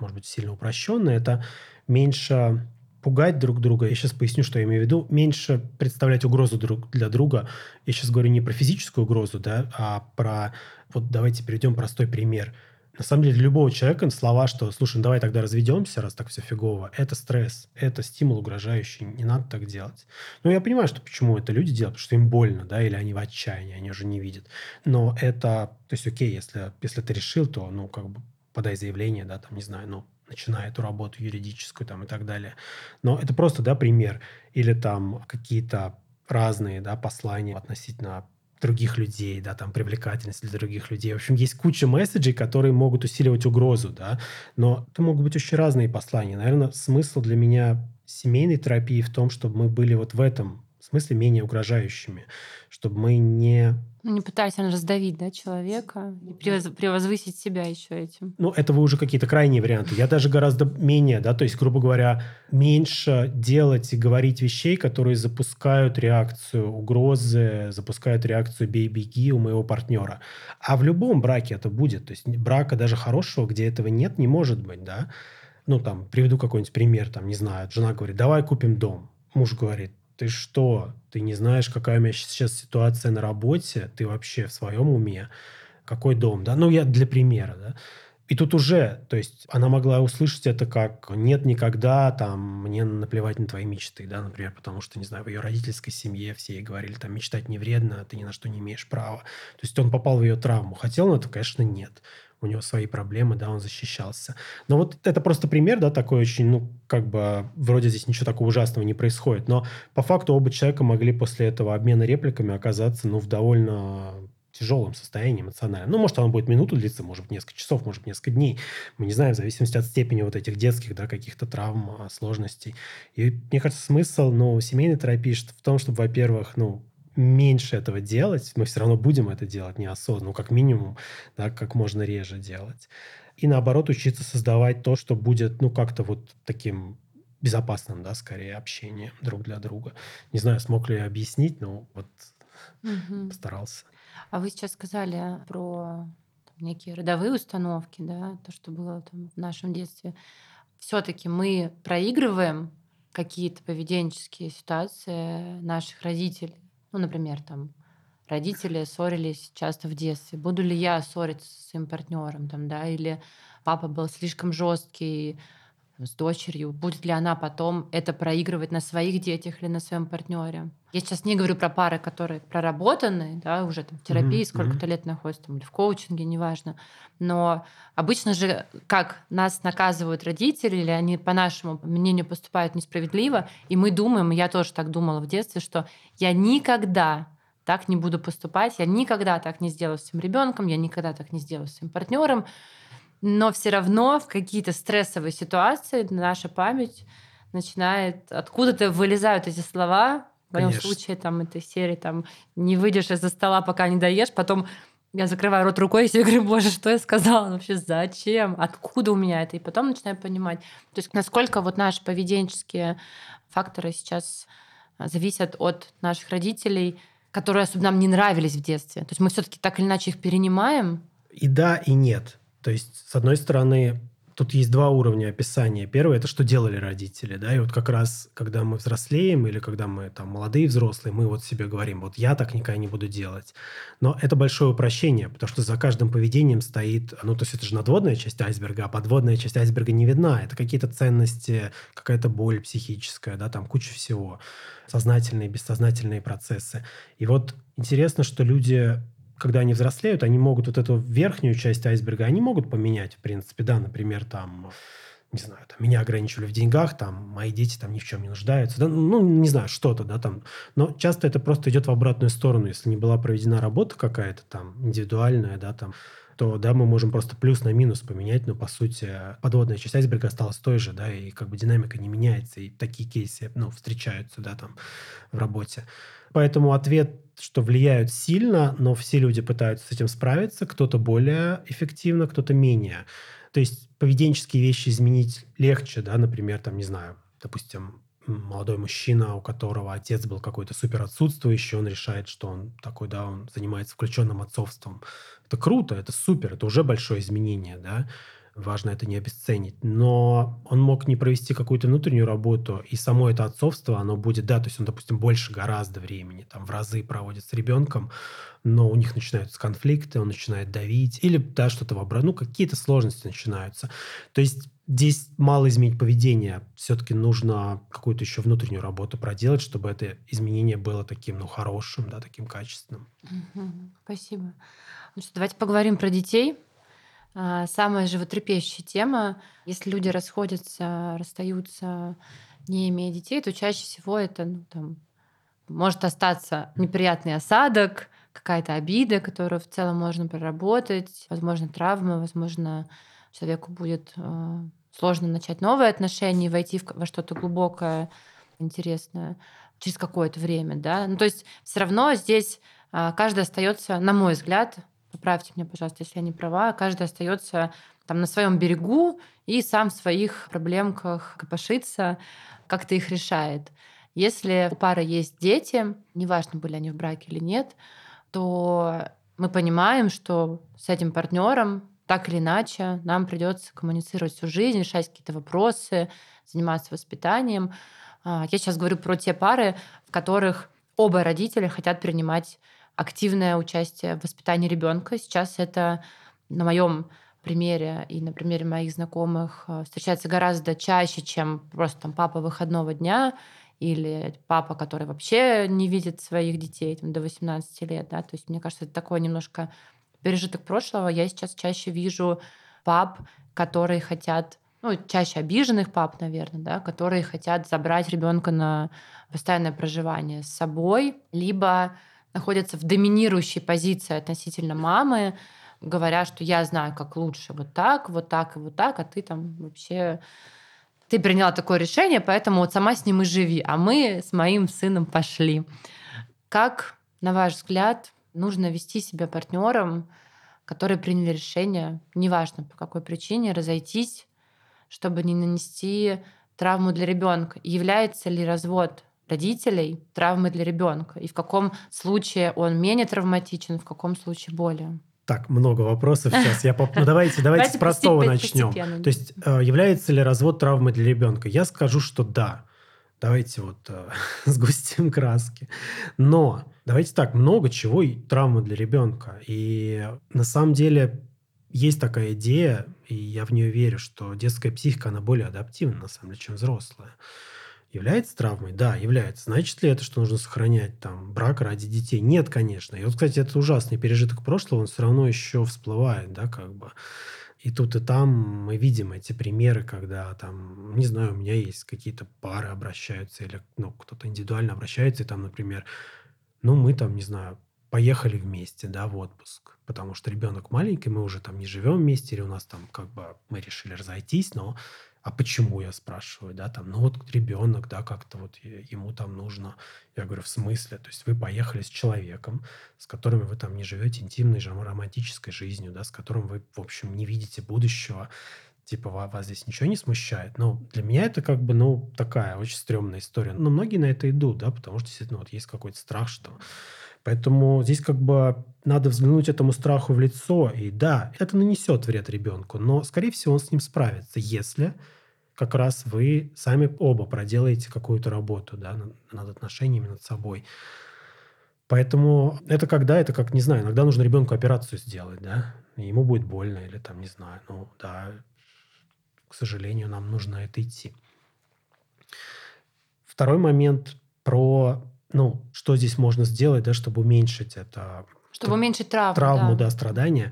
может быть, сильно упрощенная, это меньше... пугать друг друга, я сейчас поясню, что я имею в виду, меньше представлять угрозу для друга. Я сейчас говорю не про физическую угрозу, да, а про... Вот давайте перейдем простой пример. На самом деле для любого человека слова, что «слушай, ну давай тогда разведемся, раз так все фигово», это стресс, это стимул угрожающий, не надо так делать. Ну, я понимаю, что почему это люди делают, потому что им больно, да, или они в отчаянии, они уже не видят. Но это... То есть, окей, если ты решил, то, ну, как бы подай заявление, да, там, не знаю, ну, начиная эту работу юридическую там, и так далее. Но это просто, да, пример. Или там какие-то разные, да, послания относительно других людей, да, там, привлекательность для других людей. В общем, есть куча месседжей, которые могут усиливать угрозу, да, но это могут быть очень разные послания. Наверное, смысл для меня семейной терапии в том, чтобы мы были вот в этом смысле менее угрожающими, чтобы мы не... Ну, не пытались раздавить, да, человека и превозвысить себя еще этим. Ну, это вы уже какие-то крайние варианты. Я даже гораздо менее, да, то есть, грубо говоря, меньше делать и говорить вещей, которые запускают реакцию угрозы, запускают реакцию «бей-беги» у моего партнера. А в любом браке это будет. То есть брака даже хорошего, где этого нет, не может быть, да. Ну, там, приведу какой-нибудь пример, там, не знаю, жена говорит: «Давай купим дом». Муж говорит: «Ты что? Ты не знаешь, какая у меня сейчас ситуация на работе? Ты вообще в своем уме? Какой дом?» Да? Ну, я для примера. Да? И тут уже, то есть, она могла услышать это как «нет, никогда, там, мне наплевать на твои мечты», да, например, потому что, не знаю, в ее родительской семье все ей говорили, там, мечтать не вредно, ты ни на что не имеешь права. То есть, он попал в ее травму. Хотел он это? Конечно, нет. У него свои проблемы, да, он защищался. Но вот это просто пример, да, такой очень, ну, как бы, вроде здесь ничего такого ужасного не происходит. Но по факту оба человека могли после этого обмена репликами оказаться, ну, в довольно тяжелом состоянии эмоциональном. Ну, может, оно будет минуту длиться, может быть, несколько часов, может быть, несколько дней. Мы не знаем, в зависимости от степени вот этих детских, да, каких-то травм, сложностей. И, мне кажется, смысл, ну, семейной терапии в том, чтобы, во-первых, ну, меньше этого делать, мы все равно будем это делать неосознанно, ну, как минимум, да, как можно реже делать. И наоборот, учиться создавать то, что будет, ну, как-то вот таким безопасным, да, скорее, общение друг для друга. Не знаю, смог ли я объяснить, но вот постарался. А вы сейчас сказали про там некие родовые установки, да, то, что было там в нашем детстве. Все-таки мы проигрываем какие-то поведенческие ситуации наших родителей. Ну, например, там родители ссорились часто в детстве. Буду ли я ссориться со своим партнером, там, да, или папа был слишком жесткий там, с дочерью. Будет ли она потом это проигрывать на своих детях или на своем партнере? Я сейчас не говорю про пары, которые проработаны, да, уже там в терапии сколько-то лет находятся, там, или в коучинге, неважно. Но обычно же, как нас наказывают родители, или они, по нашему мнению, поступают несправедливо, и мы думаем, я тоже так думала в детстве, что я никогда так не буду поступать, я никогда так не сделаю с своим ребенком, я никогда так не сделаю с своим партнером. Но все равно в какие-то стрессовые ситуации наша память начинает... Откуда-то вылезают эти слова... В моем случае, там, этой серии, там, не выйдешь из-за стола, пока не доешь, потом я закрываю рот рукой и себе говорю: боже, что я сказала вообще, зачем, откуда у меня это? И потом начинаю понимать, то есть насколько вот наши поведенческие факторы сейчас зависят от наших родителей, которые особо нам не нравились в детстве. То есть мы все-таки так или иначе их перенимаем? И да, и нет. То есть, с одной стороны... Тут есть два уровня описания. Первое – это что делали родители. Да? И вот как раз, когда мы взрослеем или когда мы там, молодые взрослые, мы вот себе говорим: вот я так никогда не буду делать. Но это большое упрощение, потому что за каждым поведением стоит... Ну, то есть это же надводная часть айсберга, а подводная часть айсберга не видна. Это какие-то ценности, какая-то боль психическая, да, там куча всего. Сознательные, бессознательные процессы. И вот интересно, что люди... Когда они взрослеют, они могут вот эту верхнюю часть айсберга, они могут поменять, в принципе, да, например, там, не знаю, там, меня ограничивали в деньгах, там, мои дети там ни в чем не нуждаются, да, ну, не знаю, что-то, да, там, но часто это просто идет в обратную сторону, если не была проведена работа какая-то там индивидуальная, да, там, то, да, мы можем просто плюс на минус поменять, но, по сути, подводная часть айсберга осталась той же, да, и как бы динамика не меняется, и такие кейсы, ну, встречаются, да, там, в работе. Поэтому ответ, что влияют сильно, но все люди пытаются с этим справиться. Кто-то более эффективно, кто-то менее. То есть поведенческие вещи изменить легче, да, например, там, не знаю, допустим, молодой мужчина, у которого отец был какой-то супер отсутствующий, он решает, что он такой, да, он занимается включенным отцовством. Это круто, это супер, это уже большое изменение, да. Важно это не обесценить. Но он мог не провести какую-то внутреннюю работу, и само это отцовство, оно будет, да, то есть он, допустим, больше гораздо времени, там, в разы проводит с ребенком, но у них начинаются конфликты, он начинает давить, или, да, что-то вобрать, ну, какие-то сложности начинаются. То есть здесь мало изменить поведение, все-таки нужно какую-то еще внутреннюю работу проделать, чтобы это изменение было таким, ну, хорошим, да, таким качественным. Спасибо. Ну что, давайте поговорим про детей. Самая животрепещущая тема. Если люди расходятся, расстаются, не имея детей, то чаще всего это, ну, там, может остаться неприятный осадок, какая-то обида, которую в целом можно проработать, возможно, травма, возможно, человеку будет сложно начать новые отношения и войти во что-то глубокое, интересное через какое-то время, да. Ну, то есть все равно здесь каждый остается, на мой взгляд, поправьте меня, пожалуйста, если я не права, каждый остается там на своем берегу и сам в своих проблемках копошится, как-то их решает. Если у пары есть дети, неважно, были они в браке или нет, то мы понимаем, что с этим партнером так или иначе нам придется коммуницировать всю жизнь, решать какие-то вопросы, заниматься воспитанием. Я сейчас говорю про те пары, в которых оба родителя хотят принимать активное участие в воспитании ребенка. Сейчас это на моем примере и на примере моих знакомых встречается гораздо чаще, чем просто там, папа выходного дня или папа, который вообще не видит своих детей там, до 18 лет. Да? То есть, мне кажется, это такое немножко пережиток прошлого. Я сейчас чаще вижу пап, которые хотят, ну, чаще обиженных пап, наверное, да, которые хотят забрать ребенка на постоянное проживание с собой, либо находятся в доминирующей позиции относительно мамы, говоря, что я знаю, как лучше, вот так, вот так и вот так, а ты там вообще... Ты приняла такое решение, поэтому вот сама с ним и живи, а мы с моим сыном пошли. Как, на ваш взгляд, нужно вести себя партнером, которые приняли решение, неважно по какой причине, разойтись, чтобы не нанести травму для ребенка? Является ли развод родителей травмой для ребенка? И в каком случае он менее травматичен, в каком случае более? Так, много вопросов сейчас. Ну, давайте с простого начнем. То есть, является ли развод травмой для ребенка? Я скажу, что да. Давайте вот сгустим краски. Но давайте так, много чего и травма для ребенка. И на самом деле есть такая идея, и я в нее верю, что детская психика, она более адаптивна, на самом деле, чем взрослая. Является травмой? Да, является. Значит ли это, что нужно сохранять там брак ради детей? Нет, конечно. И вот, кстати, это ужасный пережиток прошлого, он все равно еще всплывает, да, как бы. И тут, и там мы видим эти примеры, когда там, не знаю, у меня есть какие-то пары обращаются, или ну, кто-то индивидуально обращается, и там, например, ну, мы там, не знаю, поехали вместе, да, в отпуск, потому что ребенок маленький, мы уже там не живем вместе, или у нас там как бы мы решили разойтись, но а почему, я спрашиваю, да, там, ну вот ребенок, да, как-то вот ему там нужно. Я говорю, в смысле? То есть вы поехали с человеком, с которым вы там не живете интимной, романтической жизнью, да, с которым вы, в общем, не видите будущего, типа вас здесь ничего не смущает. Но для меня это как бы, ну, такая очень стрёмная история. Но многие на это идут, да, потому что действительно вот есть какой-то страх, что... Поэтому здесь как бы надо взглянуть этому страху в лицо. И да, это нанесет вред ребенку, но, скорее всего, он с ним справится, если как раз вы сами оба проделаете какую-то работу, да, над отношениями, над собой. Поэтому это когда, это как, не знаю, иногда нужно ребенку операцию сделать, да, и ему будет больно или там, не знаю, ну да, к сожалению, нам нужно это идти. Второй момент про... Ну, что здесь можно сделать, да, чтобы уменьшить это... Чтобы уменьшить травму, да, страдания.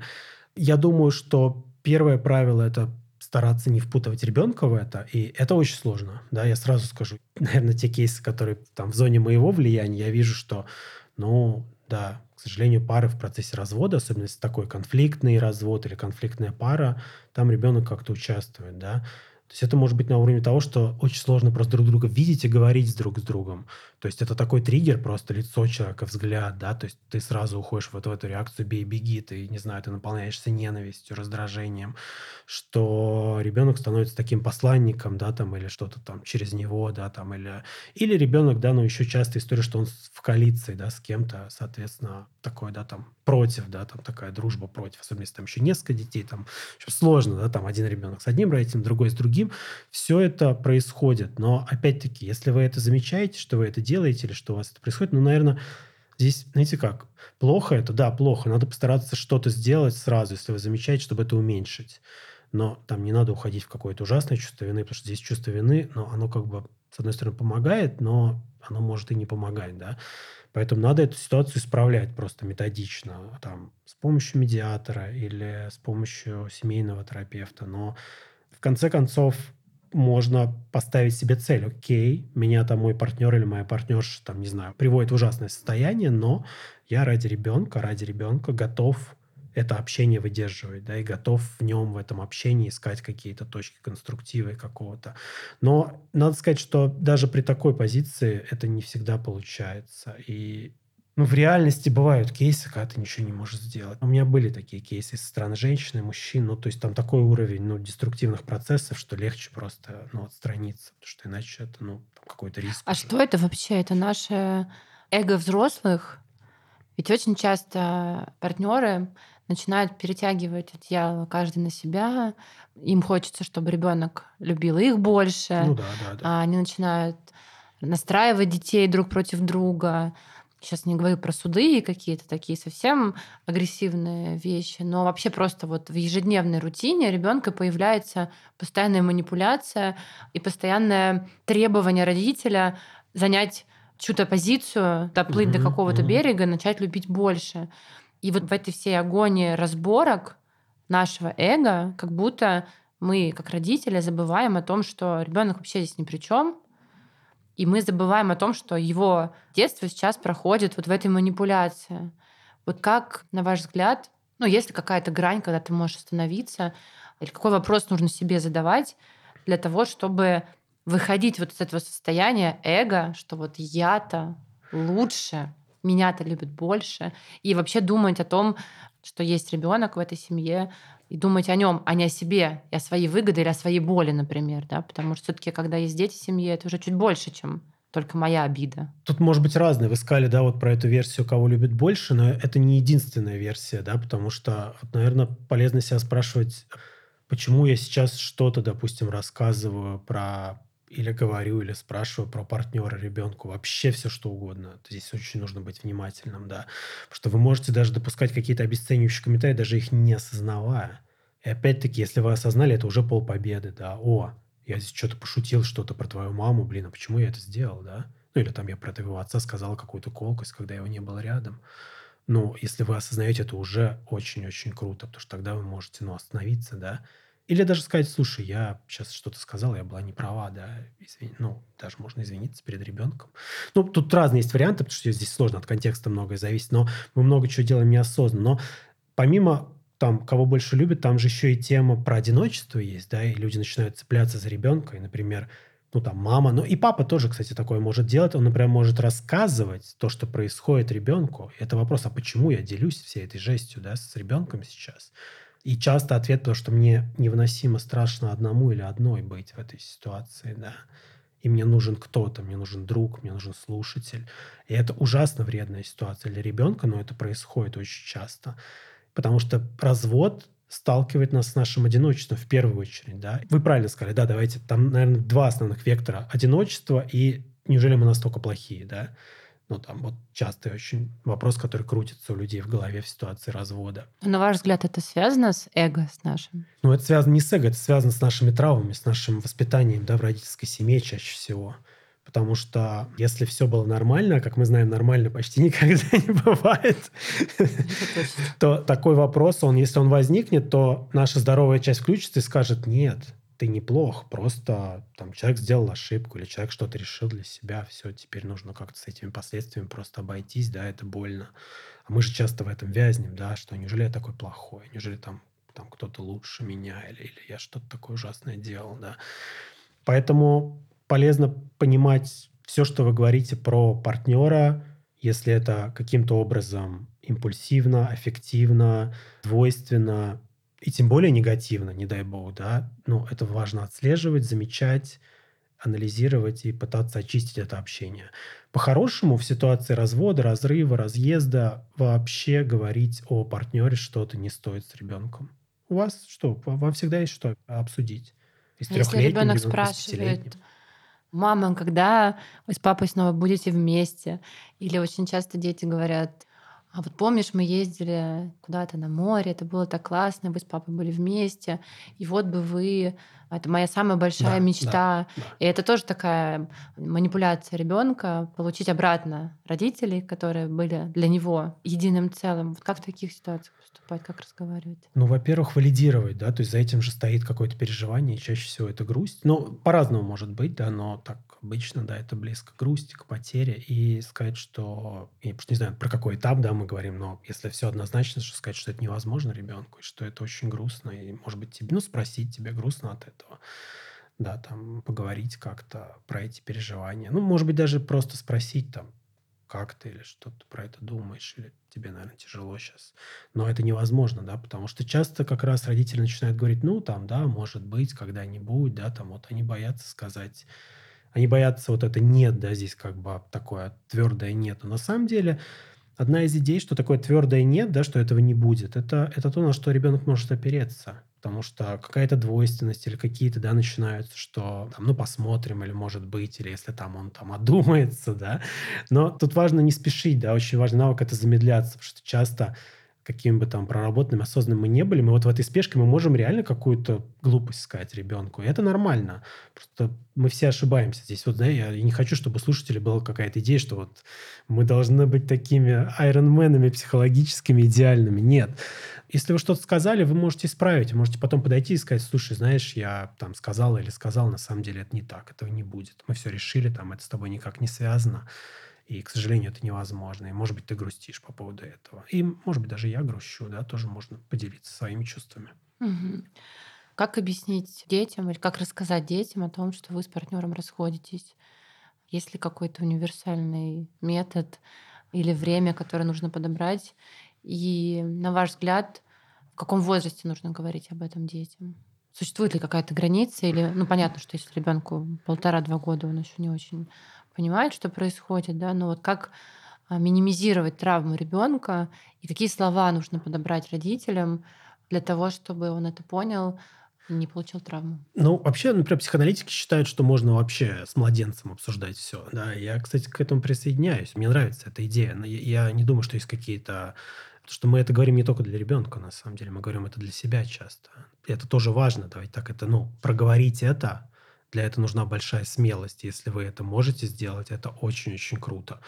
Я думаю, что первое правило – это стараться не впутывать ребенка в это. И это очень сложно, да, я сразу скажу. Наверное, те кейсы, которые там в зоне моего влияния, я вижу, что, ну, да, к сожалению, пары в процессе развода, особенно если такой конфликтный развод или конфликтная пара, там ребенок как-то участвует, да. То есть это может быть на уровне того, что очень сложно просто друг друга видеть и говорить друг с другом. То есть это такой триггер, просто лицо человека, взгляд, да, то есть ты сразу уходишь вот в эту реакцию «бей-беги», ты, не знаю, ты наполняешься ненавистью, раздражением, что ребенок становится таким посланником, да, там, или что-то там через него, да, там, или ребенок, да, но еще часто история, что он в коалиции, да, с кем-то, соответственно, такой, да, там, против, да, там такая дружба против, особенно если там еще несколько детей, там сложно, да, там один ребенок с одним родителем, другой с другим, все это происходит, но опять-таки, если вы это замечаете, что вы это делаете или что у вас это происходит, ну, наверное, здесь, знаете как, плохо это, да, плохо, надо постараться что-то сделать сразу, если вы замечаете, чтобы это уменьшить, но там не надо уходить в какое-то ужасное чувство вины, потому что здесь чувство вины, но оно как бы, с одной стороны, помогает, но оно может и не помогать, да. Поэтому надо эту ситуацию исправлять просто методично, там, с помощью медиатора или с помощью семейного терапевта. Но в конце концов можно поставить себе цель. Окей, меня там мой партнер или моя партнерша, там, не знаю, приводит в ужасное состояние, но я ради ребенка готов это общение выдерживать, да, и готов в нем, в этом общении искать какие-то точки конструктива и какого-то. Но надо сказать, что даже при такой позиции это не всегда получается. И в реальности бывают кейсы, когда ты ничего не можешь сделать. У меня были такие кейсы со стороны женщин и мужчин. Ну, то есть там такой уровень деструктивных процессов, что легче просто отстраниться. Потому что иначе это какой-то риск. А уже. Что это вообще? Это наше эго взрослых? Ведь очень часто партнеры начинают перетягивать одеяло каждый на себя. Им хочется, чтобы ребенок любил их больше. Да. Они начинают настраивать детей друг против друга. Сейчас не говорю про суды и какие-то такие совсем агрессивные вещи, но вообще просто в ежедневной рутине ребенка появляется постоянная манипуляция и постоянное требование родителя занять чью-то позицию, доплыть до какого-то берега, начать любить больше. И в этой всей агонии разборок нашего эго, как будто мы, как родители, забываем о том, что ребенок вообще здесь ни при чем. И мы забываем о том, что его детство сейчас проходит в этой манипуляции. Как, на ваш взгляд, есть ли какая-то грань, когда ты можешь остановиться, или какой вопрос нужно себе задавать для того, чтобы выходить из этого состояния эго, что я-то лучше, меня-то любят больше, и вообще думать о том, что есть ребенок в этой семье, и думать о нем, а не о себе, и о своей выгоде или о своей боли, например. Да? Потому что все-таки, когда есть дети в семье, это уже чуть больше, чем только моя обида. Тут может быть разное. Вы сказали, про эту версию, кого любит больше, но это не единственная версия, да, потому что, наверное, полезно себя спрашивать, почему я сейчас что-то, допустим, рассказываю про... или говорю, или спрашиваю про партнера ребенку, вообще все что угодно. Здесь очень нужно быть внимательным, да. Потому что вы можете даже допускать какие-то обесценивающие комментарии, даже их не осознавая. И опять-таки, если вы осознали, это уже полпобеды, да. О, я здесь что-то пошутил, что-то про твою маму, а почему я это сделал, да? Или там я про твоего отца сказал какую-то колкость, когда его не было рядом. Если вы осознаете, это уже очень-очень круто, потому что тогда вы можете, остановиться, да. Или даже сказать, слушай, я сейчас что-то сказал, я была не права, да, даже можно извиниться перед ребенком. Тут разные есть варианты, потому что здесь сложно, от контекста многое зависит, но мы много чего делаем неосознанно. Но помимо кого больше любят, там же еще и тема про одиночество есть, да, и люди начинают цепляться за ребенка, и, например, мама, и папа тоже, кстати, такое может делать. Он, например, может рассказывать то, что происходит ребенку. И это вопрос, а почему я делюсь всей этой жестью, да, с ребенком сейчас? И часто ответ, потому что мне невыносимо страшно одному или одной быть в этой ситуации, да. И мне нужен кто-то, мне нужен друг, мне нужен слушатель. И это ужасно вредная ситуация для ребенка, но это происходит очень часто. Потому что развод сталкивает нас с нашим одиночеством в первую очередь, да. Вы правильно сказали, да, давайте, наверное, два основных вектора. Одиночество и неужели мы настолько плохие, да. Частый очень вопрос, который крутится у людей в голове в ситуации развода. На ваш взгляд, это связано с эго, с нашим? Это связано не с эго, это связано с нашими травмами, с нашим воспитанием, да, в родительской семье чаще всего. Потому что если все было нормально, как мы знаем, нормально почти никогда не бывает, то такой вопрос, если он возникнет, то наша здоровая часть включится и скажет «нет». Ты неплох, просто человек сделал ошибку или человек что-то решил для себя, все, теперь нужно как-то с этими последствиями просто обойтись, да, это больно. А мы же часто в этом вязнем, да, что неужели я такой плохой, неужели там кто-то лучше меня или я что-то такое ужасное делал, да. Поэтому полезно понимать все, что вы говорите про партнера, если это каким-то образом импульсивно, аффективно, двойственно, и тем более негативно, не дай бог, да. Это важно отслеживать, замечать, анализировать и пытаться очистить это общение. По-хорошему, в ситуации развода, разрыва, разъезда вообще говорить о партнере что-то не стоит с ребенком. У вас что? Вам всегда есть что обсудить. Если ребенок спрашивает... Мама, когда вы с папой снова будете вместе? Или очень часто дети говорят... А вот помнишь, мы ездили куда-то на море, это было так классно, вы с папой были вместе, и вот бы вы... Это моя самая большая мечта. Да. И это тоже такая манипуляция ребенка, получить обратно родителей, которые были для него единым целым. Вот как в таких ситуациях поступать, как разговаривать? Ну, во-первых, валидировать, да, то есть за этим же стоит какое-то переживание, и чаще всего это грусть. Ну, по-разному может быть, да, но так обычно, да, это близко к грусти, к потере. И сказать, что... Я просто не знаю, про какой этап, да, мы говорим, но если все однозначно, что сказать, что это невозможно ребенку, и что это очень грустно, и, может быть, тебе, ну, спросить, тебе грустно от этого. Да, там, поговорить как-то про эти переживания. Ну, может быть, даже просто спросить, там, как ты или что ты про это думаешь, или тебе, наверное, тяжело сейчас. Но это невозможно, да, потому что часто как раз родители начинают говорить, ну, там, да, может быть, когда-нибудь, да, там, вот они боятся сказать... Они боятся вот это «нет», да, здесь как бы такое твердое «нет». Но на самом деле... Одна из идей, что такое твердое «нет», да, что этого не будет, это то, на что ребенок может опереться. Потому что какая-то двойственность или какие-то, да, начинаются, что там, ну, посмотрим, или может быть, или если там он там одумается, да. Но тут важно не спешить, да, очень важный навык — это замедляться, потому что часто какими бы там проработанными, осознанными мы не были, мы вот в этой спешке мы можем реально какую-то глупость сказать ребенку. И это нормально. Просто мы все ошибаемся здесь. Вот, да, я не хочу, чтобы у слушателей была какая-то идея, что вот мы должны быть такими айронменами психологическими, идеальными. Нет. Если вы что-то сказали, вы можете исправить. Можете потом подойти и сказать: слушай, знаешь, я там сказала или сказал, на самом деле это не так, этого не будет. Мы все решили, там, это с тобой никак не связано. И, к сожалению, это невозможно. И, может быть, ты грустишь по поводу этого. И, может быть, даже я грущу, да, тоже можно поделиться своими чувствами. Угу. Как объяснить детям или как рассказать детям о том, что вы с партнером расходитесь? Есть ли какой-то универсальный метод или время, которое нужно подобрать? И, на ваш взгляд, в каком возрасте нужно говорить об этом детям? Существует ли какая-то граница? Или, ну, понятно, что если ребенку 1,5-2 года, он еще не очень понимает, что происходит, да, но вот как минимизировать травму ребенка и какие слова нужно подобрать родителям для того, чтобы он это понял и не получил травму? Ну, вообще, например, психоаналитики считают, что можно вообще с младенцем обсуждать все. Да, я, кстати, к этому присоединяюсь. Мне нравится эта идея. Но я не думаю, что есть какие-то... Потому что мы это говорим не только для ребенка, на самом деле. Мы говорим это для себя часто. И это тоже важно. Давайте так это, ну, проговорить это. Для этого нужна большая смелость. Если вы это можете сделать, это очень-очень круто.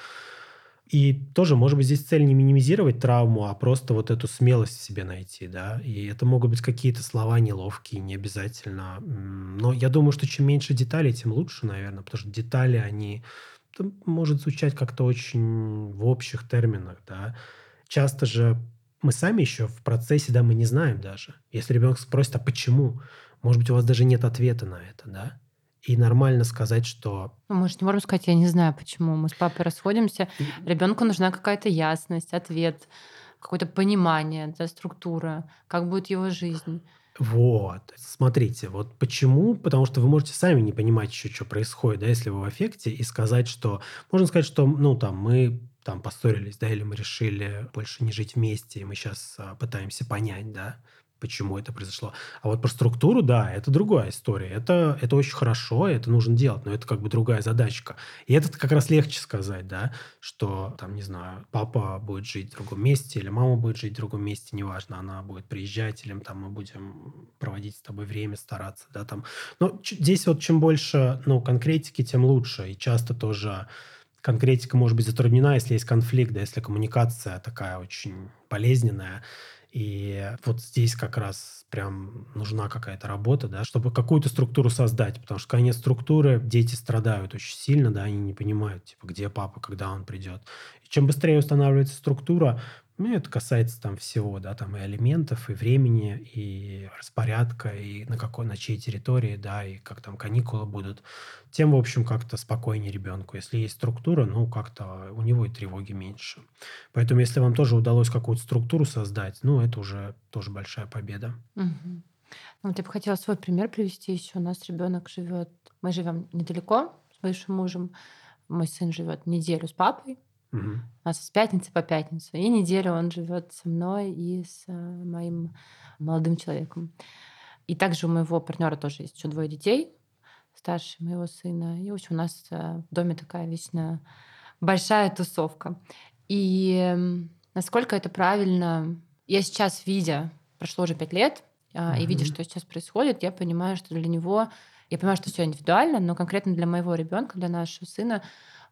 И тоже, может быть, здесь цель не минимизировать травму, а просто вот эту смелость в себе найти, да. И это могут быть какие-то слова неловкие, не обязательно. Но я думаю, что чем меньше деталей, тем лучше, наверное, потому что детали, они... Это может звучать как-то очень в общих терминах, да. Часто же мы сами еще в процессе, да, мы не знаем даже. Если ребенок спросит, а почему? Может быть, у вас даже нет ответа на это, да. И нормально сказать, что... Мы же не можем сказать, я не знаю, почему. Мы с папой расходимся. Ребенку нужна какая-то ясность, ответ, какое-то понимание, да, структура, как будет его жизнь. Вот. Смотрите, вот почему? Потому что вы можете сами не понимать еще, что происходит, да, если вы в аффекте, и сказать, что... Можно сказать, что, ну, там, мы там поссорились, да, или мы решили больше не жить вместе, и мы сейчас пытаемся понять, да, почему это произошло. А вот про структуру, да, это другая история. Это очень хорошо, это нужно делать, но это как бы другая задачка. И это как раз легче сказать, да, что, там, не знаю, папа будет жить в другом месте, или мама будет жить в другом месте, неважно, она будет приезжать, или там мы будем проводить с тобой время, стараться, да, там. Но здесь вот чем больше, ну, конкретики, тем лучше. И часто тоже конкретика может быть затруднена, если есть конфликт, да, если коммуникация такая очень болезненная. И вот здесь как раз прям нужна какая-то работа, да, чтобы какую-то структуру создать. Потому что, когда нет структуры, дети страдают очень сильно, да, они не понимают, типа, где папа, когда он придет. И чем быстрее устанавливается структура, ну, это касается там всего, да, там и алиментов, и времени, и распорядка, и на чьей территории, да, и как там каникулы будут, тем, в общем, как-то спокойнее ребенку. Если есть структура, ну, как-то у него и тревоги меньше. Поэтому, если вам тоже удалось какую-то структуру создать, ну, это уже тоже большая победа. Угу. Вот я бы хотела свой пример привести еще. У нас ребенок живет, мы живем недалеко с бывшим мужем, мой сын живет неделю с папой. Угу. У нас с пятницы по пятницу. И неделю он живет со мной и с моим молодым человеком. И также у моего партнера тоже есть еще 2 детей, старше моего сына. И в общем, у нас в доме такая вечно большая тусовка. И Насколько это правильно? Я сейчас, видя, прошло уже 5 лет, и видя, что сейчас происходит, я понимаю, что для него... Я понимаю, что все индивидуально, но конкретно для моего ребенка, для нашего сына,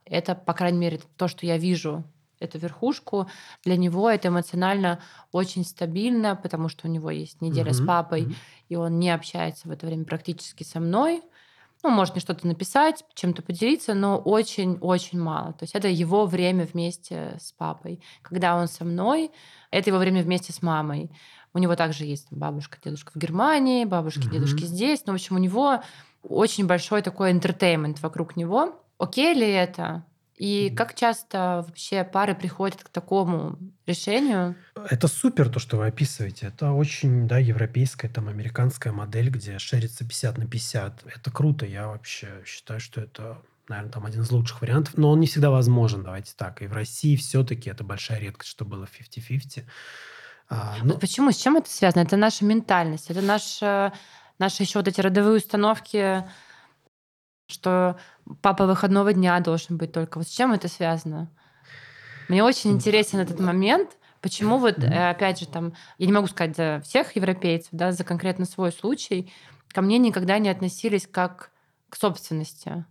это, по крайней мере, то, что я вижу, эту верхушку, для него это эмоционально очень стабильно, потому что у него есть неделя с папой, и он не общается в это время практически со мной. Ну, может мне что-то написать, чем-то поделиться, но очень-очень мало. То есть это его время вместе с папой. Когда он со мной, это его время вместе с мамой. У него также есть бабушка, дедушка в Германии, бабушки, дедушки здесь. Ну, в общем, у него очень большой такой entertainment вокруг него. Окей ли это? И как часто вообще пары приходят к такому решению? Это супер, то, что вы описываете. Это очень, да, европейская, там, американская модель, где шерится 50/50. Это круто. Я вообще считаю, что это, наверное, там один из лучших вариантов. Но он не всегда возможен, давайте так. И в России все-таки это большая редкость, что было 50/50. Но... Почему? С чем это связано? Это наша ментальность. Это наши еще вот эти родовые установки... что папа выходного дня должен быть только. Вот с чем это связано? Мне очень интересен этот момент. Почему вот, опять же, там, я не могу сказать за всех европейцев, да, за конкретно свой случай, ко мне никогда не относились как к собственности.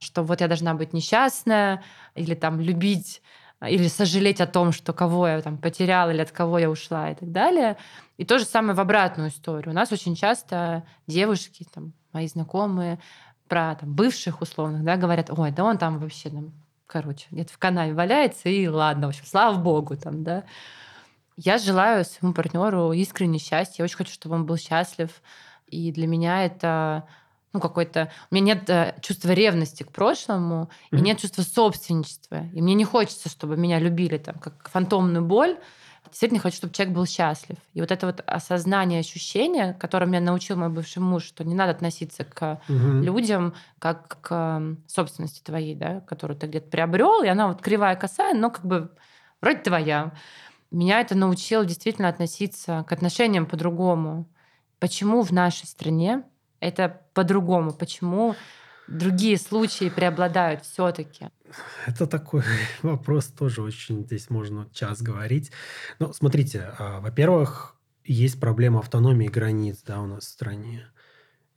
Что вот я должна быть несчастная, или там любить, или сожалеть о том, что кого я там потеряла, или от кого я ушла, и так далее. И то же самое в обратную историю. У нас очень часто девушки, там, мои знакомые, про там, бывших условных, да, говорят, ой, да он там вообще, там, короче, где-то в канаве валяется, и ладно, в общем, слава богу, там, да. Я желаю своему партнеру искренне счастья, я очень хочу, чтобы он был счастлив, и для меня это, ну, какой-то... У меня нет чувства ревности к прошлому, и нет чувства собственничества, и мне не хочется, чтобы меня любили, там, как фантомную боль. Действительно хочу, чтобы человек был счастлив. И вот это вот осознание, ощущение, которое меня научил мой бывший муж, что не надо относиться к людям как к собственности твоей, да, которую ты где-то приобрел, и она вот кривая, косая, но как бы вроде твоя. Меня это научило действительно относиться к отношениям по-другому. Почему в нашей стране это по-другому? Почему другие случаи преобладают все-таки? Это такой вопрос тоже очень... Здесь можно час говорить. Но смотрите, во-первых, есть проблема автономии границ, да, у нас в стране.